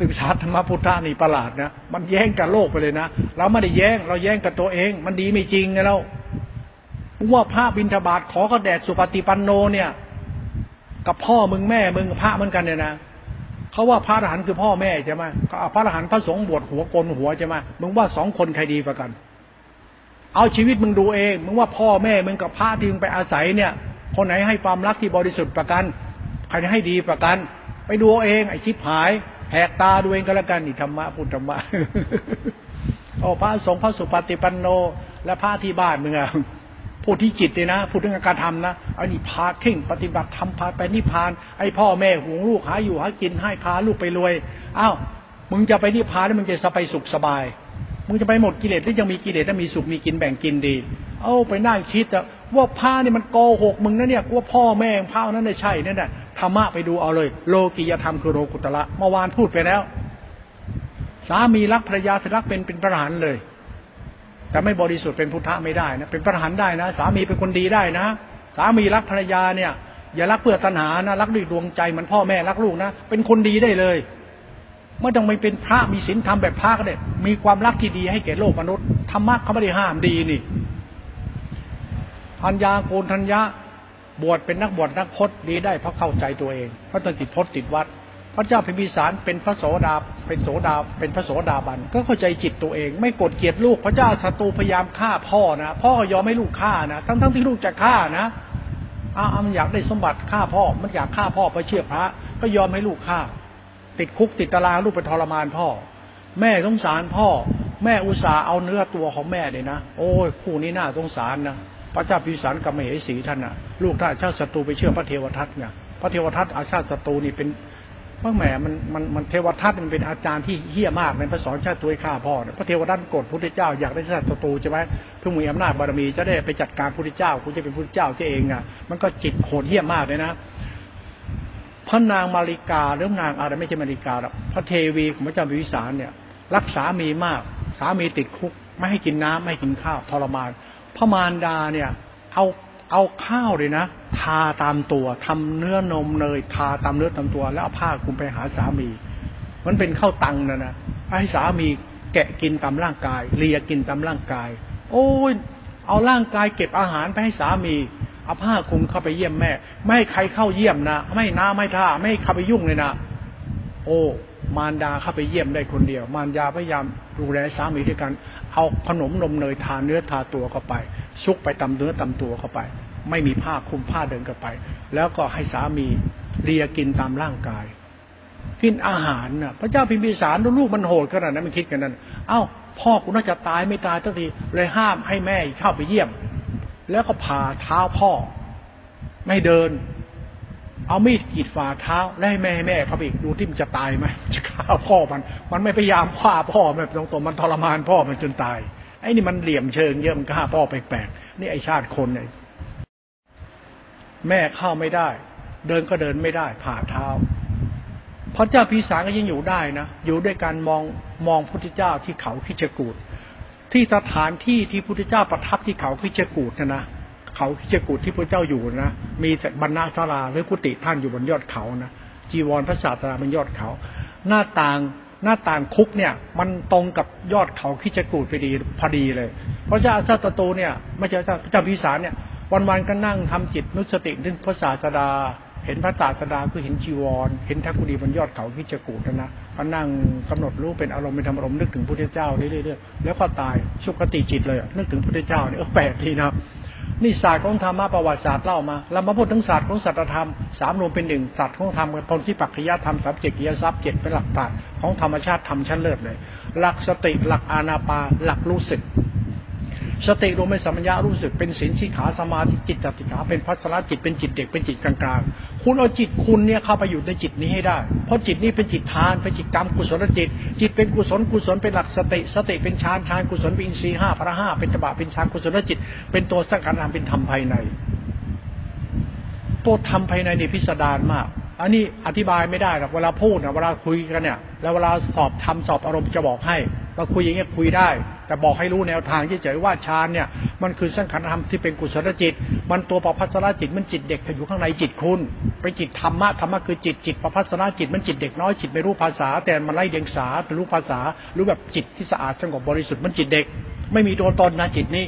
ศึกษาธรรมะพุทธะนี่ประหลาดนะมันแย่งกับโลกไปเลยนะเราไม่ได้แย่งเราแย่งกับตัวเองมันดีไม่จริงไงเราว่าพระบิณฑบาตขอกระแดดสุปฏิปันโนเนี่ยกับพ่อมึงแม่มึงพระเหมือนกันเนี่ยนะเขาว่าพระอรหันต์คือพ่อแม่ใช่ไหมก็เอาพระอรหันต์พระสงฆ์บวชหัวโกนหัวใช่ไหมมึงว่าสองคนใครดีกว่ากันเอาชีวิตมึงดูเองมึงว่าพ่อแม่มึงกับพระที่มึงไปอาศัยเนี่ยคนไหนให้ความรักที่บริสุทธิ์ประกันใครให้ดีประกันไปดูเองไอ้ชิบหายแหกตาดูเองก็แล้วกันนี่ธรรมะพุทธธรรมะอ๋อพระสงฆ์พระสุปฏิปันโนและพระที่บ้านมึงอะพูดที่จิตเลยนะพูดเรื่องการทำนะไอ้นี่พาเข่งปฏิบัติทำพาไปนิพพานไอ้พ่อแม่หวงลูกหาอยู่หากินให้พาลูกไปรวยอ้าวมึงจะไปนิพพานแล้วมึงจะสบายสุขสบายมึงจะไปหมดกิเลสแล้วยังมีกิเลสแล้วมีสุขมีกินแบ่งกินดีเอ้าไปนั่งคิดอะว่าพาเนี่ยมันโกหกมึงนะเนี่ยว่าพ่อแม่พาเอานั้นได้ใช่นั่นน่ะธรรมะไปดูเอาเลยโลกิยธรรมคือโลกุตระเมื่อวานพูดไปแล้วสามีรักภรรยารักเป็นเป็นพระอรหันต์เลยแต่ไม่บริสุทธิ์เป็นพุทธะไม่ได้นะเป็นพระอรหันต์ได้นะสามีเป็นคนดีได้นะสามีรักภรรยาเนี่ยอย่ารักเพื่อตัณหานะรักด้วยดวงใจเหมือนพ่อแม่รักลูกนะเป็นคนดีได้เลยไม่ต้องไปเป็นพระมีศีลธรรมแบบพระก็ได้มีความรักที่ดีให้แก่โลกมนุษย์ธรรมะเขาไม่ได้ห้ามดีนี่ธัญญาโกณฑัญญะบวชเป็นนักบวชนักพจน์ดีได้เพราะเข้าใจตัวเองเพราะติดพจน์ติดวัดพระเจ้าพิมพิสารเป็นพระโสดาเป็นโสดาเป็นพระโสดาบันก็เข้าใจจิตตัวเองไม่โกรธเกลียดลูกพระเจ้าศัตรูพยายามฆ่าพ่อนะพ่อยอมให้ลูกฆ่านะทั้งทั้งที่ลูกจะฆ่านะอ้าวมันอยากได้สมบัติฆ่าพ่อมันอยากฆ่าพ่อไปเชื่อพระก็ยอมให้ลูกฆ่าติดคุกติดตารางลูกไปทรมานพ่อแม่สงสารพ่อแม่อุตส่าห์เอาเนื้อตัวของแม่เลยนะโอ้ยคู่นี้น่าสงสารนะพระเจ้าพิมพิสารกับมเหสีท่านนะลูกท่านชาติศัตรูไปเชื่อพระเทวทัตเนี่ยพระเทวทัตอาชาติศัตรูนี่เป็นพระแม่มันมันมันเทวทัตมันเป็นอาจารย์ที่เหี้ยมากในพระสอนชาติตัวฆ่าพ่อพระเทวทัตโกรธพุทธเจ้าอยากได้ชาติศัตรูใช่ไหมเพื่อมีอำนาจบารมีจะได้ไปจัดการพุทธเจ้าคุณจะเป็นพุทธเจ้าเสียเองอ่ะมันก็จิตโหดเหี้ยมากเลยนะพระนางมาริกาหรือนางอะไรไม่ใช่มาริกาหรอกพระเทวีของพระเจ้าพิมพิสารเนี่ยรักสามีมากสามีติดคุกไม่ให้กินน้ำไม่ให้กินข้าวทรมานพระมารดาเนี่ยเอาเอาข้าวเลยนะทาตามตัวทำเนื้อนมเนยทาตามเนื้อตามตัวแล้วเอาผ้าคลุมไปหาสามีมันเป็นข้าวตังนะนะให้สามีแกะกินตามร่างกายเลียกินตามร่างกายโอ้ยเอาร่างกายเก็บอาหารไปให้สามีเอาผ้าคลุมเข้าไปเยี่ยมแม่ไม่ให้ใครเข้าเยี่ยมนะไม่น้าไม่ท่าไม่เข้าไปยุ่งเลยนะโอ้มารดาเข้าไปเยี่ยมได้คนเดียวมารดาพยายามดูแลสามีด้วยกันเอาขนมนมเนยทาเนื้อทาตัวเข้าไปซุกไปตำเนื้อตำตัวเข้าไปไม่มีผ้าคลุมผ้าเดินเข้าไปแล้วก็ให้สามีเลียกินตามร่างกายกินอาหารน่ะพระเจ้าพิมพิสารลูกมันโหดขนาดนั้นมันคิดกันนั้นเอ้าพ่อกูน่าจะตายไม่ตายสักทีเลยห้ามให้แม่เข้าไปเยี่ยม แล้วก็ผ่าเท้าพ่อไม่เดินเอามีดกรีดฝ่าเท้าแล้วให้แม่แม่เขาไปอีกดูที่มันจะตายไหมจะฆ่าพ่อมันมันไม่พยายามฆ่าพ่อแบบตรงๆมันทรมานพ่อมันจนตายไอ้นี่มันเหลี่ยมเชิงเยอะมันฆ่าพ่อแปลกๆนี่ไอ้ชาติคนเนี่ยแม่เข้าไม่ได้เดินก็เดินไม่ได้ผ่าเท้าพระเจ้าพิสารก็ยังอยู่ได้นะอยู่ด้วยการมองมองพระพุทธเจ้าที่เขาคิชกูฏที่สถานที่ที่พระพุทธเจ้าประทับที่เขาคิชกูฏนะนะเขาคิชกูฏที่พระเจ้าอยู่นะมีบรรณาศาลาหรือกุฏิท่านอยู่บนยอดเขานะจีวรพระศาสดาบนยอดเขาหน้าต่างหน้าต่างคุกเนี่ยมันตรงกับยอดเขาคิชกูฏพอดีพอดีเลยพระเจ้าอัสสัตตูเนี่ยไม่ใช่พระเจ้าพิสารเนี่ยวันๆก็นั่งทำจิตนึกสติถึงพระศาสดาเห็นพระศาสดาคือเห็นจีวรเห็นทักกุฎีบนยอดเขาคิชกูฏนะก็นั่งกำหนดรู้เป็นอารมณ์เป็นธรรมอารมณ์นึกถึงพระพุทธเจ้าเรื่อยๆแล้วก็ตายสุคติจิตเลยนึกถึงพระพุทธเจ้าเนี่ยแปลกดีนะนี่ศาสตร์ของธรรมะประวัติศาสตร์เล่ามาเรามาพูดถึงศาสตร์ของสัตธรรมสามรวมเป็นหนึ่งศาสตร์ของธรรมกับพลที่ปักขยธรรมสามเจกิยทรัพย์เจ็ดเป็นหลักฐานของธรรมชาติธรรมชั้นเลิศเลยหลักสติหลักอานาปานหลักรู้สึกสติรวมเป็นสัมปชัญญะรู้สึกเป็นศีลสิกขาสมาธิจิตตติขาเป็นภัสสรจิตเป็นจิตเด็กเป็นจิตกลางๆคุณเอาจิตคุณเนี่ยเข้าไปอยู่ในจิตนี้ให้ได้เพราะจิตนี้เป็นจิตทานเป็นจิตกรรมกุศลจิตจิตเป็นกุศลกุศลเป็นหลักสติสติเป็นฌานฌานกุศลเป็นอินทรีย์ห้าพระห้าเป็นตบะเป็นฌานกุศลจิตเป็นตัวสังขารธรรมเป็นธรรมภายในตัวธรรมภายในนี่พิสดารมากอันนี้อธิบายไม่ได้หรอกเวลาพูดนะเวลาคุยกันเนี่ยแล้วเวลาสอบธรรมสอบอารมณ์จะบอกให้มาคุยอย่างเงี้ยคุยได้แต่บอกให้รู้แนวทางเฉยๆว่าฌานเนี่ยมันคือสังขารธรรมที่เป็นกุศลจิตมันตัวประภัสสรจิตมันจิตเด็กที่อยู่ข้างในจิตคุณไปจิตธรรมะธรรมะคือจิตจิตประภัสสรจิตมันจิตเด็กน้อยจิตไม่รู้ภาษาแต่มันไร้เดียงสาเป็นรู้ภาษารู้แบบจิตที่สะอาดสงบบริสุทธิ์มันจิตเด็กไม่มีตัวตนนะจิตนี้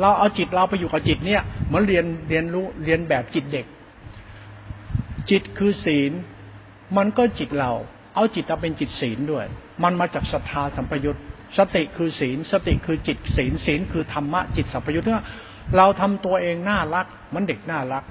เราเอาจิตเราไปอยู่กับจิตเนี่ยเหมือนเรียนเรียนรู้เรียนแบบจิตเด็กจิตคือศีลมันก็จิตเราเอาจิตเราเป็นจิตศีลด้วยมันมาจากศรัทธาสัมปยุตสติคือศีลสติคือจิตศีลศีลคือธรรมะจิตสัมปยุตเนี่ยเราทำตัวเองน่ารักมันเด็กน่ารัก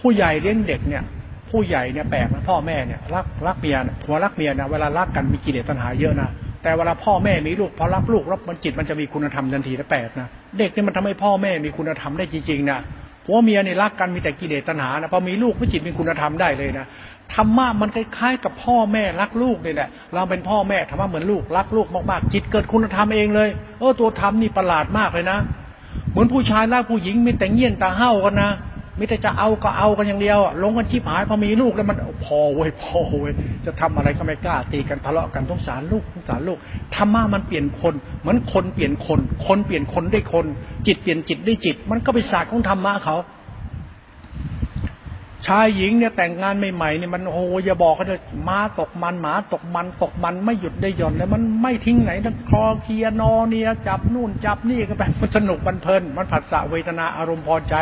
ผู้ใหญ่เลี้ยงเด็กเนี่ยผู้ใหญ่เนี่ยแปลกนะพ่อแม่เนี่ยรักรักเมียผัวรักเมียนะเวลารักกันมีกิเลสตัณหาเยอะนะแต่เวลาพ่อแม่มีลูกพอรักลูกรับมันจิตมันจะมีคุณธรรมทันทีนะแปลกนะเด็กนี่มันทำให้พ่อแม่มีคุณธรรมได้จริงๆนะผัวเมียเนี่ยรักกันมีแต่กิเลสตัณหานะพอมีลูกก็จิตมีคุณธรรมได้เลยนะธรรมะมันคล้ายๆกับพ่อแม่รักลูกนี่แหละเราเป็นพ่อแม่ธรรมะเหมือนลูกรักลูกมากๆจิตเกิดคุณธรรมเองเลยเออตัวธรรมนี่ประหลาดมากเลยนะเหมือนผู้ชายรักผู้หญิงมีแต่เงี้ยนตาเห่ากันนะไม่แต่จะเอาก็เอากันอย่างเดียวลงกันชิบหายพอมีลูกแล้วมันพอเว้ยพอเว้ยจะทำอะไรก็ไม่กล้าตีกันทะเลาะกันสงสารลูกสงสารลูกธรรมะมันเปลี่ยนคนเหมือนคนเปลี่ยนคนคนเปลี่ยนคนได้คนจิตเปลี่ยนจิตได้จิตมันก็เป็นศาสตร์ของธรรมะเขาชายหญิงเนี่ยแต่งงานใหม่ๆเนี่ยมันโอ้ยอย่าบอกเขาเลยม้าตกมันหมาตกมันตกมันไม่หยุดได้หย่อนแล้วมันไม่ทิ้งไหนทั้งคลอเคลียนอเนี่ยจับนู่นจับนี่ก็แบบมันสนุกมันเพลินมันผัสสะเวทนาอารมณ์พอใจ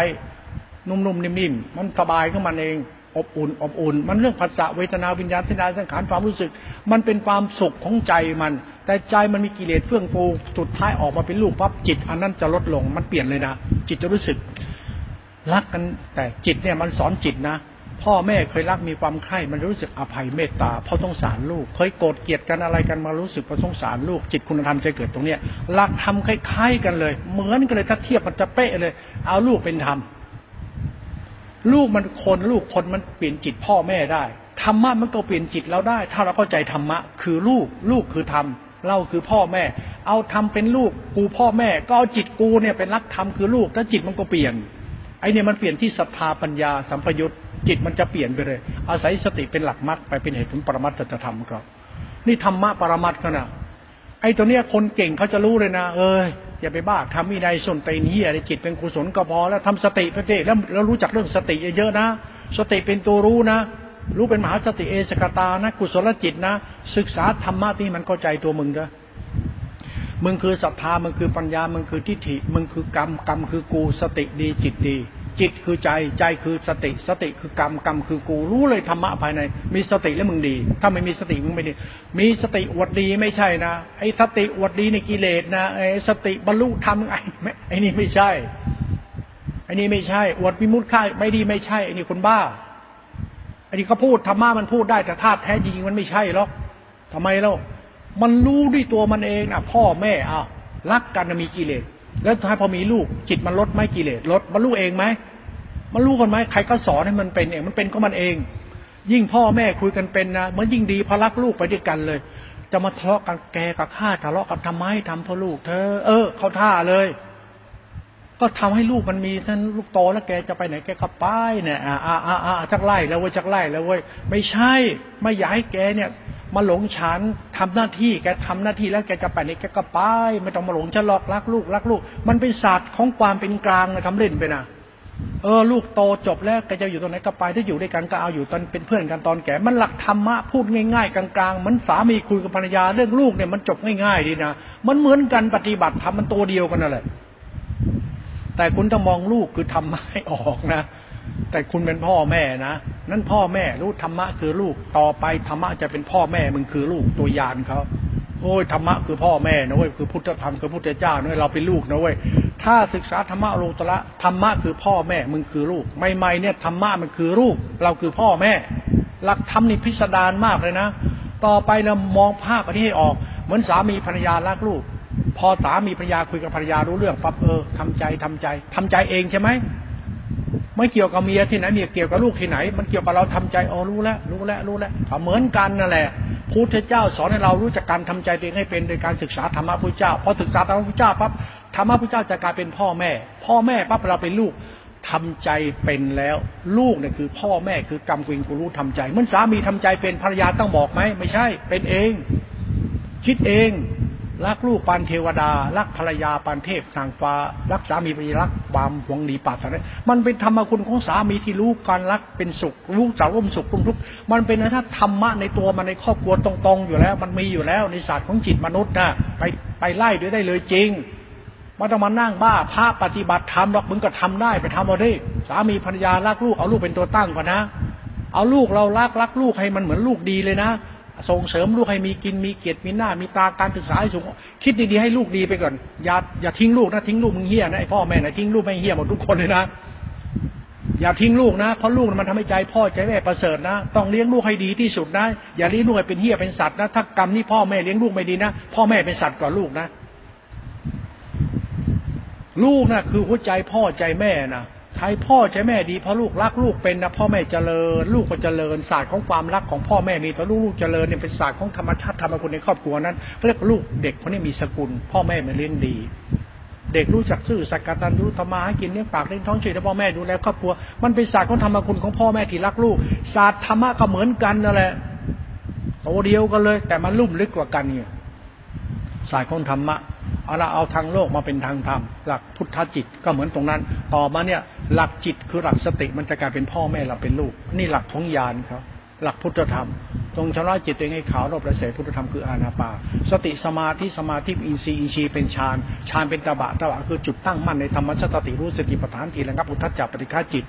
นุ่มๆนิ่มๆมันสบายของมันเองอบอุ่นอบอุ่นมันเรื่องผัสสะเวทนาวิญญาณสัญญาสังขารความรู้สึกมันเป็นความสุขของใจมันแต่ใจมันมีกิเลสเฟื่องฟูสุดท้ายออกมาเป็นรูปปั๊บจิตอันนั้นจะลดลงมันเปลี่ยนเลยนะจิตจะรู้สึกรักกันแต่จิตเนี่ยมันสอนจิตนะพ่อแม่เคยรักมีความใคร่มันรู้สึกอภัยเมตตาเพราะสงสารลูกเคยโกรธเกลียดกันอะไรกันมารู้สึกเพราะสงสารลูกจิตคุณธรรมจะเกิดตรงเนี้ยหลักธรรมคล้ายๆกันเลยเหมือนกันเลยถ้าเทียบมันจะเป๊ะเลยเอาลูกเป็นธรรมลูกมันคนลูกคนมันเปลี่ยนจิตพ่อแม่ได้ธรรมะมันก็เปลี่ยนจิตเราได้ถ้าเราเข้าใจธรรมะคือลูกลูกคือธรรมเราคือพ่อแม่เอาธรรมเป็นลูกกูพ่อแม่ก็เอาจิตกูเนี่ยเป็นรักธรรมคือลูกถ้าจิตมันก็เปลี่ยนไอเนี่ยมันเปลี่ยนที่ศรัทธาปัญญาสัมปยุตจิตมันจะเปลี่ยนไปเลยอาศัยสติเป็นหลักมรรคไปเป็นเหตุผลปรมัตถธรรมก็นี่ธรรมะปรมัตถ์ก็นะไอตัวเนี้ยคนเก่งเขาจะรู้เลยนะเอ้ยอย่าไปบ้าทำวินัยส่วนใจนี้อะไรจิตเป็นกุศลก็พอแล้วทำสติไปเถอะแล้วแล้วรู้จักเรื่องสติเยอะๆนะสติเป็นตัวรู้นะรู้เป็นมหาสติเอสกตานะกุศลจิตนะศึกษาธรรมะที่มันเข้าใจตัวมึงนะมึงคือศรัทธามึงคือปัญญามึงคือทิฏฐิมึงคือกรรมกรรมคือกูสติดีจิตดีจิตคือใจใจคือสติสติคือกรรมกรรมคือกูรู้เลยธรรมะภายในมีสติแล้วมึงดีถ้าไม่มีสติมึงไม่ดีมีสติอวดดีไม่ใช่นะไอ้สติอวดดีในกิเลสนะไอ้สติบรรลุธรรมไอ้ไอ้นี่ไม่ใช่ไอ้นี่ไม่ใช่อวดวิมุตติค่ายไม่ดีไม่ใช่ไอ้นี่คนบ้าไอ้นี่เขาพูดธรรมะมันพูดได้แต่ธาตุแท้จริงมันไม่ใช่หรอกทำไมเล่ามันรู้ด้วยตัวมันเองนะพ่อแม่อ้าวรักกันมีกิเลส แล้วท้ายพอมีลูกจิตมันลดไหมกิเลสลดมันรู้เองไหมมันรู้กันไหมใครก็สอนให้มันเป็นเองมันเป็นก็มันเองยิ่งพ่อแม่คุยกันเป็นนะเหมือนยิ่งดีพอรักลูกไปด้วยกันเลยจะมาทะเลาะกันแกกับข้าทะเลาะกันทำไมทำเพื่อลูกเธอเออเขาท่าเลยก็ทำให้ลูกมันมีท่านลูกโตแล้วแกจะไปไหนแกก็ไปเนี่ยอ่าอ่าอ่าอ่าจักไล่แล้วเว้ยจักไล่แล้วเว้ยไม่ใช่ไม่อยากให้แกเนี่ยมาหลงฉันทำหน้าที่แกทำหน้าที่แล้วแกจะไปไหนแกก็ไปไม่ต้องมาหลงฉันหลอกรักลูกรักลูกมันเป็นศาสตร์ของความเป็นกลางนะทำเล่นไปนะเออลูกโตจบแล้วแกจะอยู่ตรงไหนก็ไปถ้าอยู่ด้วยกันก็เอาอยู่ตอนเป็นเพื่อนกันตอนแก่มันหลักธรรมะพูดง่ายๆกลางๆมันสามีคุยกับภรรยาเรื่องลูกเนี่ยมันจบง่ายๆดีนะมันเหมือนกันปฏิบัติธรรมมันตัวเดียวกันนั่นแหละแต่คุณต้องมองลูกคือธรรมะให้ออกนะแต่คุณเป็นพ่อแม่นะนั่นพ่อแม่รู้ธรรมะคือลูกต่อไปธรรมะจะเป็นพ่อแม่มึงคือลูกตัวยานเขาโอ้ยธรรมะคือพ่อแม่นะเว้ยคือพุทธธรรมคือพุทธเจ้านะเราเป็นลูกนะเว้ยถ้าศึกษาธรรมะโลตระธรรมะคือพ่อแม่มึงคือลูกไม่ไม่เนี่ยธรรมะมันคือลูกเราคือพ่อแม่หลักธรรมนี่พิสดารมากเลยนะต่อไปเรามองภาพอันนี้ให้ออกเหมือนสามีภรรยารักลูกพอสามีภรรยาคุยกับภรรยารู้เรื่องปั๊บเออทำใจทำใจทำใจเองใช่ไหมไม่เกี่ยวกับเมียที่ไหนเมียเกี่ยวกับลูกที่ไหนมันเกี่ยวกับเราทำใจอ๋อรู้แล้วรู้แล้วรู้แล้วเหมือนกันนั่นแหละพุทธเจ้าสอนให้เรารู้จักการทำใจตัวเองให้เป็นโดยการศึกษาธรรมะพุทธเจ้าพอศึกษาธรรมะพุทธเจ้าปั๊บธรรมะพุทธเจ้าจะกลายเป็นพ่อแม่พ่อแม่ปั๊บเราเป็นลูกทำใจเป็นแล้วลูกเนี่ยคือพ่อแม่คือกรรมกวินกูรู้ทำใจเหมือนสามีทำใจเป็นภรรยาต้องบอกไหมไม่ใช่เป็นเองคิดเองรักลูกปานเทวดารักภรรยาปานเทพสางฟ้ารักสามีปริรักความหวงหนีปาดนั้นมันเป็นธรรมคุณของสามีที่รู้การรักเป็นสุขรู้จักร่วมสุขร่วมทุกข์มันเป็นนะถ้าธรรมะในตัวมันในครอบครัวตรงๆอยู่แล้วมันมีอยู่แล้วในศาสตร์ของจิตมนุษย์นะไปไปไล่ด้วยได้เลยจริงไม่ต้องมานั่งบ้าพระปฏิบัติธรรมหรอกมึงก็ทำได้ไปทำเอาดิสามีภรรยารักลูกเอาลูกเป็นตัวตั้งก่อนนะเอาลูกเรารักรักลูกให้มันเหมือนลูกดีเลยนะส่งเสริมลูกให้มีกินมีเกียรติมีหน้ามีตาการศึกษาให้สูงคิดดีๆให้ลูกดีไปก่อนอย่าอย่าทิ้งลูกนะทิ้งลูกมึงเหี้ยนะไอ้พ่อแม่นะทิ้งลูกไม่เหี้ยหมดทุกคนเลยนะอย่าทิ้งลูกนะเพราะลูกมันทำให้ใจพ่อใจแม่ประเสริฐนะต้องเลี้ยงลูกให้ดีที่สุดนะอย่าเลี้ยงลูกให้เป็นเหี้ยเป็นสัตว์นะถ้ากรรมนี่พ่อแม่เลี้ยงลูกไม่ดีนะพ่อแม่เป็นสัตว์ก่อนลูกนะลูกนะคือหัวใจพ่อใจแม่นะใครพ่อใช่แม่ดีเพราะลูกรักลูกเป็นนะพ่อแม่เจริญลูกก็เจริญศาสตร์ของความรักของพ่อแม่มีต่อลูกลูกเจริญเนี่ยเป็นศาสตร์ของธรรมชาติธรรมคุณในครอบครัวนั้นเรียกลูกเด็กคนนี้มีสกุลพ่อแม่มาเลี้ยงดีเด็กรู้จักซื่อสัตย์กตัญญูธรรมะกินเลี้ยงปากเลี้ยงท้องช่วยพ่อแม่ดูแลครอบครัวมันเป็นศาสตร์ของธรรมคุณของพ่อแม่ที่รักลูกศาสตร์ธรรมะก็เหมือนกันนั่นแหละตัวเดียวกันเลยแต่มันลุ่มลึกกว่ากันเนี่ยศาสตร์ของธรรมะเอาละเอาทางโลกมาเป็นทางธรรมหลักพุทธจิตก็เหมือนตรงนั้นต่อมาเนี่ยหลักจิตคือหลักสติมันจะกลายเป็นพ่อแม่เราเป็นลูกนี่หลักของญาณครับหลักพุทธธรรมตรงชำระจิตตัวเองให้ขาวรอบและเสรีพุทธธรรมคืออานาปานสติสมาธิสมาธิอินทรีย์อินทรีย์เป็นฌานฌานเป็นตบะตบะคือจุดตั้งมั่นในธรรมชาติรู้สติปัฏฐานทีระงับอุทธัจจะปฏิฆาจิต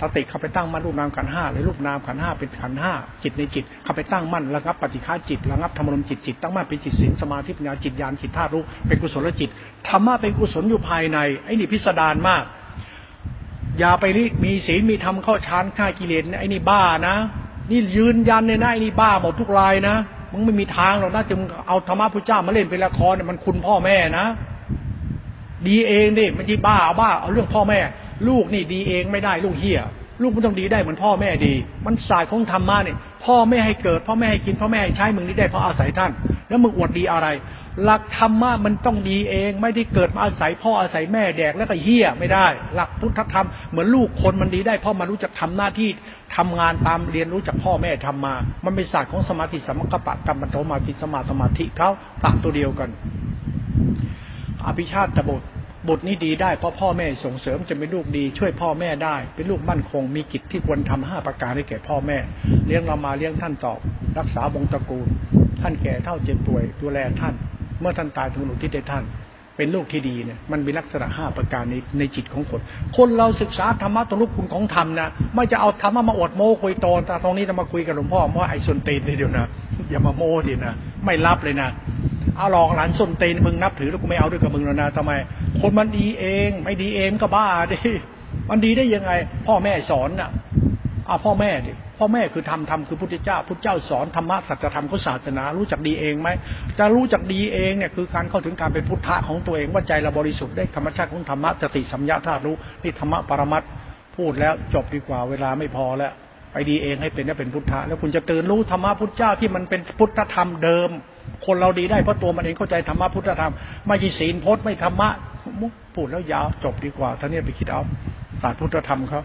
สติเข้าไปตั้งมั่นรูปนามขันธ์ห้าหรือรูปนามขันธ์ห้าเป็นขันธ์ห้าจิตในจิตเข้าไปตั้งมั่นระงับปฏิฆาจิตระงับธรรมลมจิตจิตตั้งมั่นเป็นจิตศีลสมาธิปัญญาจิตญาณจิตธาตุรู้เป็นกุศลจิตธรรมะเป็นกุศลอยู่ภายในไอ้นี่พิสดารมากอย่าไปริมีศีลมีธรรมเข้าฌานฆ่ากิเลสไอ้นี่บ้านะนี่ยืนยันในหน้านี่บ้าหมดทุกรายนะมึงไม่มีทางหรอกนะจะมึงเอาธรรมะพุทธเจ้ามาเล่นเป็นละครเนี่ยมันคุณพ่อแม่นะดีเองดิไม่ใช่บ้าเอาบ้าเอาเรื่องพ่อแม่ลูกนี่ดีเองไม่ได้ลูกเหี้ยลูกมันต้องดีได้เหมือนพ่อแม่ดีมันศาสตร์ของธรรมะเนี่ยพ่อแม่ให้เกิดพ่อแม่ให้กินพ่อแม่ให้ใช้มึงนี่ได้เพราะอาศัยท่านแล้วมึงอวดดีอะไรหลักธรรมะมันต้องดีเองไม่ได้เกิดมาอาศัยพ่ออาศัยแม่แดกแล้วก็เหี้ยไม่ได้หลักพุทธธรรมเหมือนลูกคนมันดีได้เพราะมันรู้จักทำหน้าที่ทำงานตามเรียนรู้จากพ่อแม่ทำมามันเป็นศาสตร์ของสมาธิสัมมัคคปะกัมมันโตมาธิสมาสมาธิเขาต่างตัวเดียวกันอภิชาติบทบทนี้ดีได้เพราะพ่อแม่ส่งเสริมจะเป็นลูกดีช่วยพ่อแม่ได้เป็นลูกมั่นคงมีกิจที่ควรทำห้าประการให้แก่พ่อแม่เลี้ยงเรามาเลี้ยงท่านตอบรักษาวงตระกูลท่านแก่เฒ่าเจ็บป่วยดูแลท่านเมื่อท่านตายถึงอุทิศให้ท่านเป็นลูกที่ดีเนี่ยมันมีลักษณะห้าประการในในจิตของคนคนเราศึกษาธรรมะตรงรูปคุณของธรรมนะไม่จะเอาธรรมะมาอวดโม้คุยตอนตรงนี้จะมาคุยกับหลวงพ่อว่าไอ้ส้นตีนนี่เดี๋ยวนะอย่ามาโม้ดินะไม่รับเลยนะเอาหลอกหลานส้นตีนมึงนับถือแล้วกูไม่เอาด้วยกับมึงแล้วนะทำไมคนมันดีเองไม่ดีเองก็บ้าดิมันดีได้ยังไงพ่อแม่สอนน่ะ เอาพ่อแม่ดิพ่อแม่คือธรรมธรรมคือพุทธเจ้าพุทธเจ้าสอนธรรมะสัจธรรมคือศาสนารู้จักดีเองไหมจะรู้จักดีเองเนี่ยคือการเข้าถึงการเป็นพุทธะของตัวเองว่าใจเราบริสุทธิ์ได้ธรรมชาติของธรรมะสติสัมยาธาตุรู้นี่ธรรมะปรมัตถ์พูดแล้วจบดีกว่าเวลาไม่พอแล้วไปดีเองให้เป็นได้เป็นพุทธะแล้วคุณจะตื่นรู้ธรรมะพุทธเจ้าที่มันเป็นพุทธธรรมเดิมคนเราดีได้เพราะตัวมันเองเข้าใจธรรมะพุทธธรรมไม่ใช่ศีลพจน์ไม่ธรรมะพูดแล้วยาวจบดีกว่าท่านเนี่ยไปคิดเอาศาสตร์พุทธธรรมครับ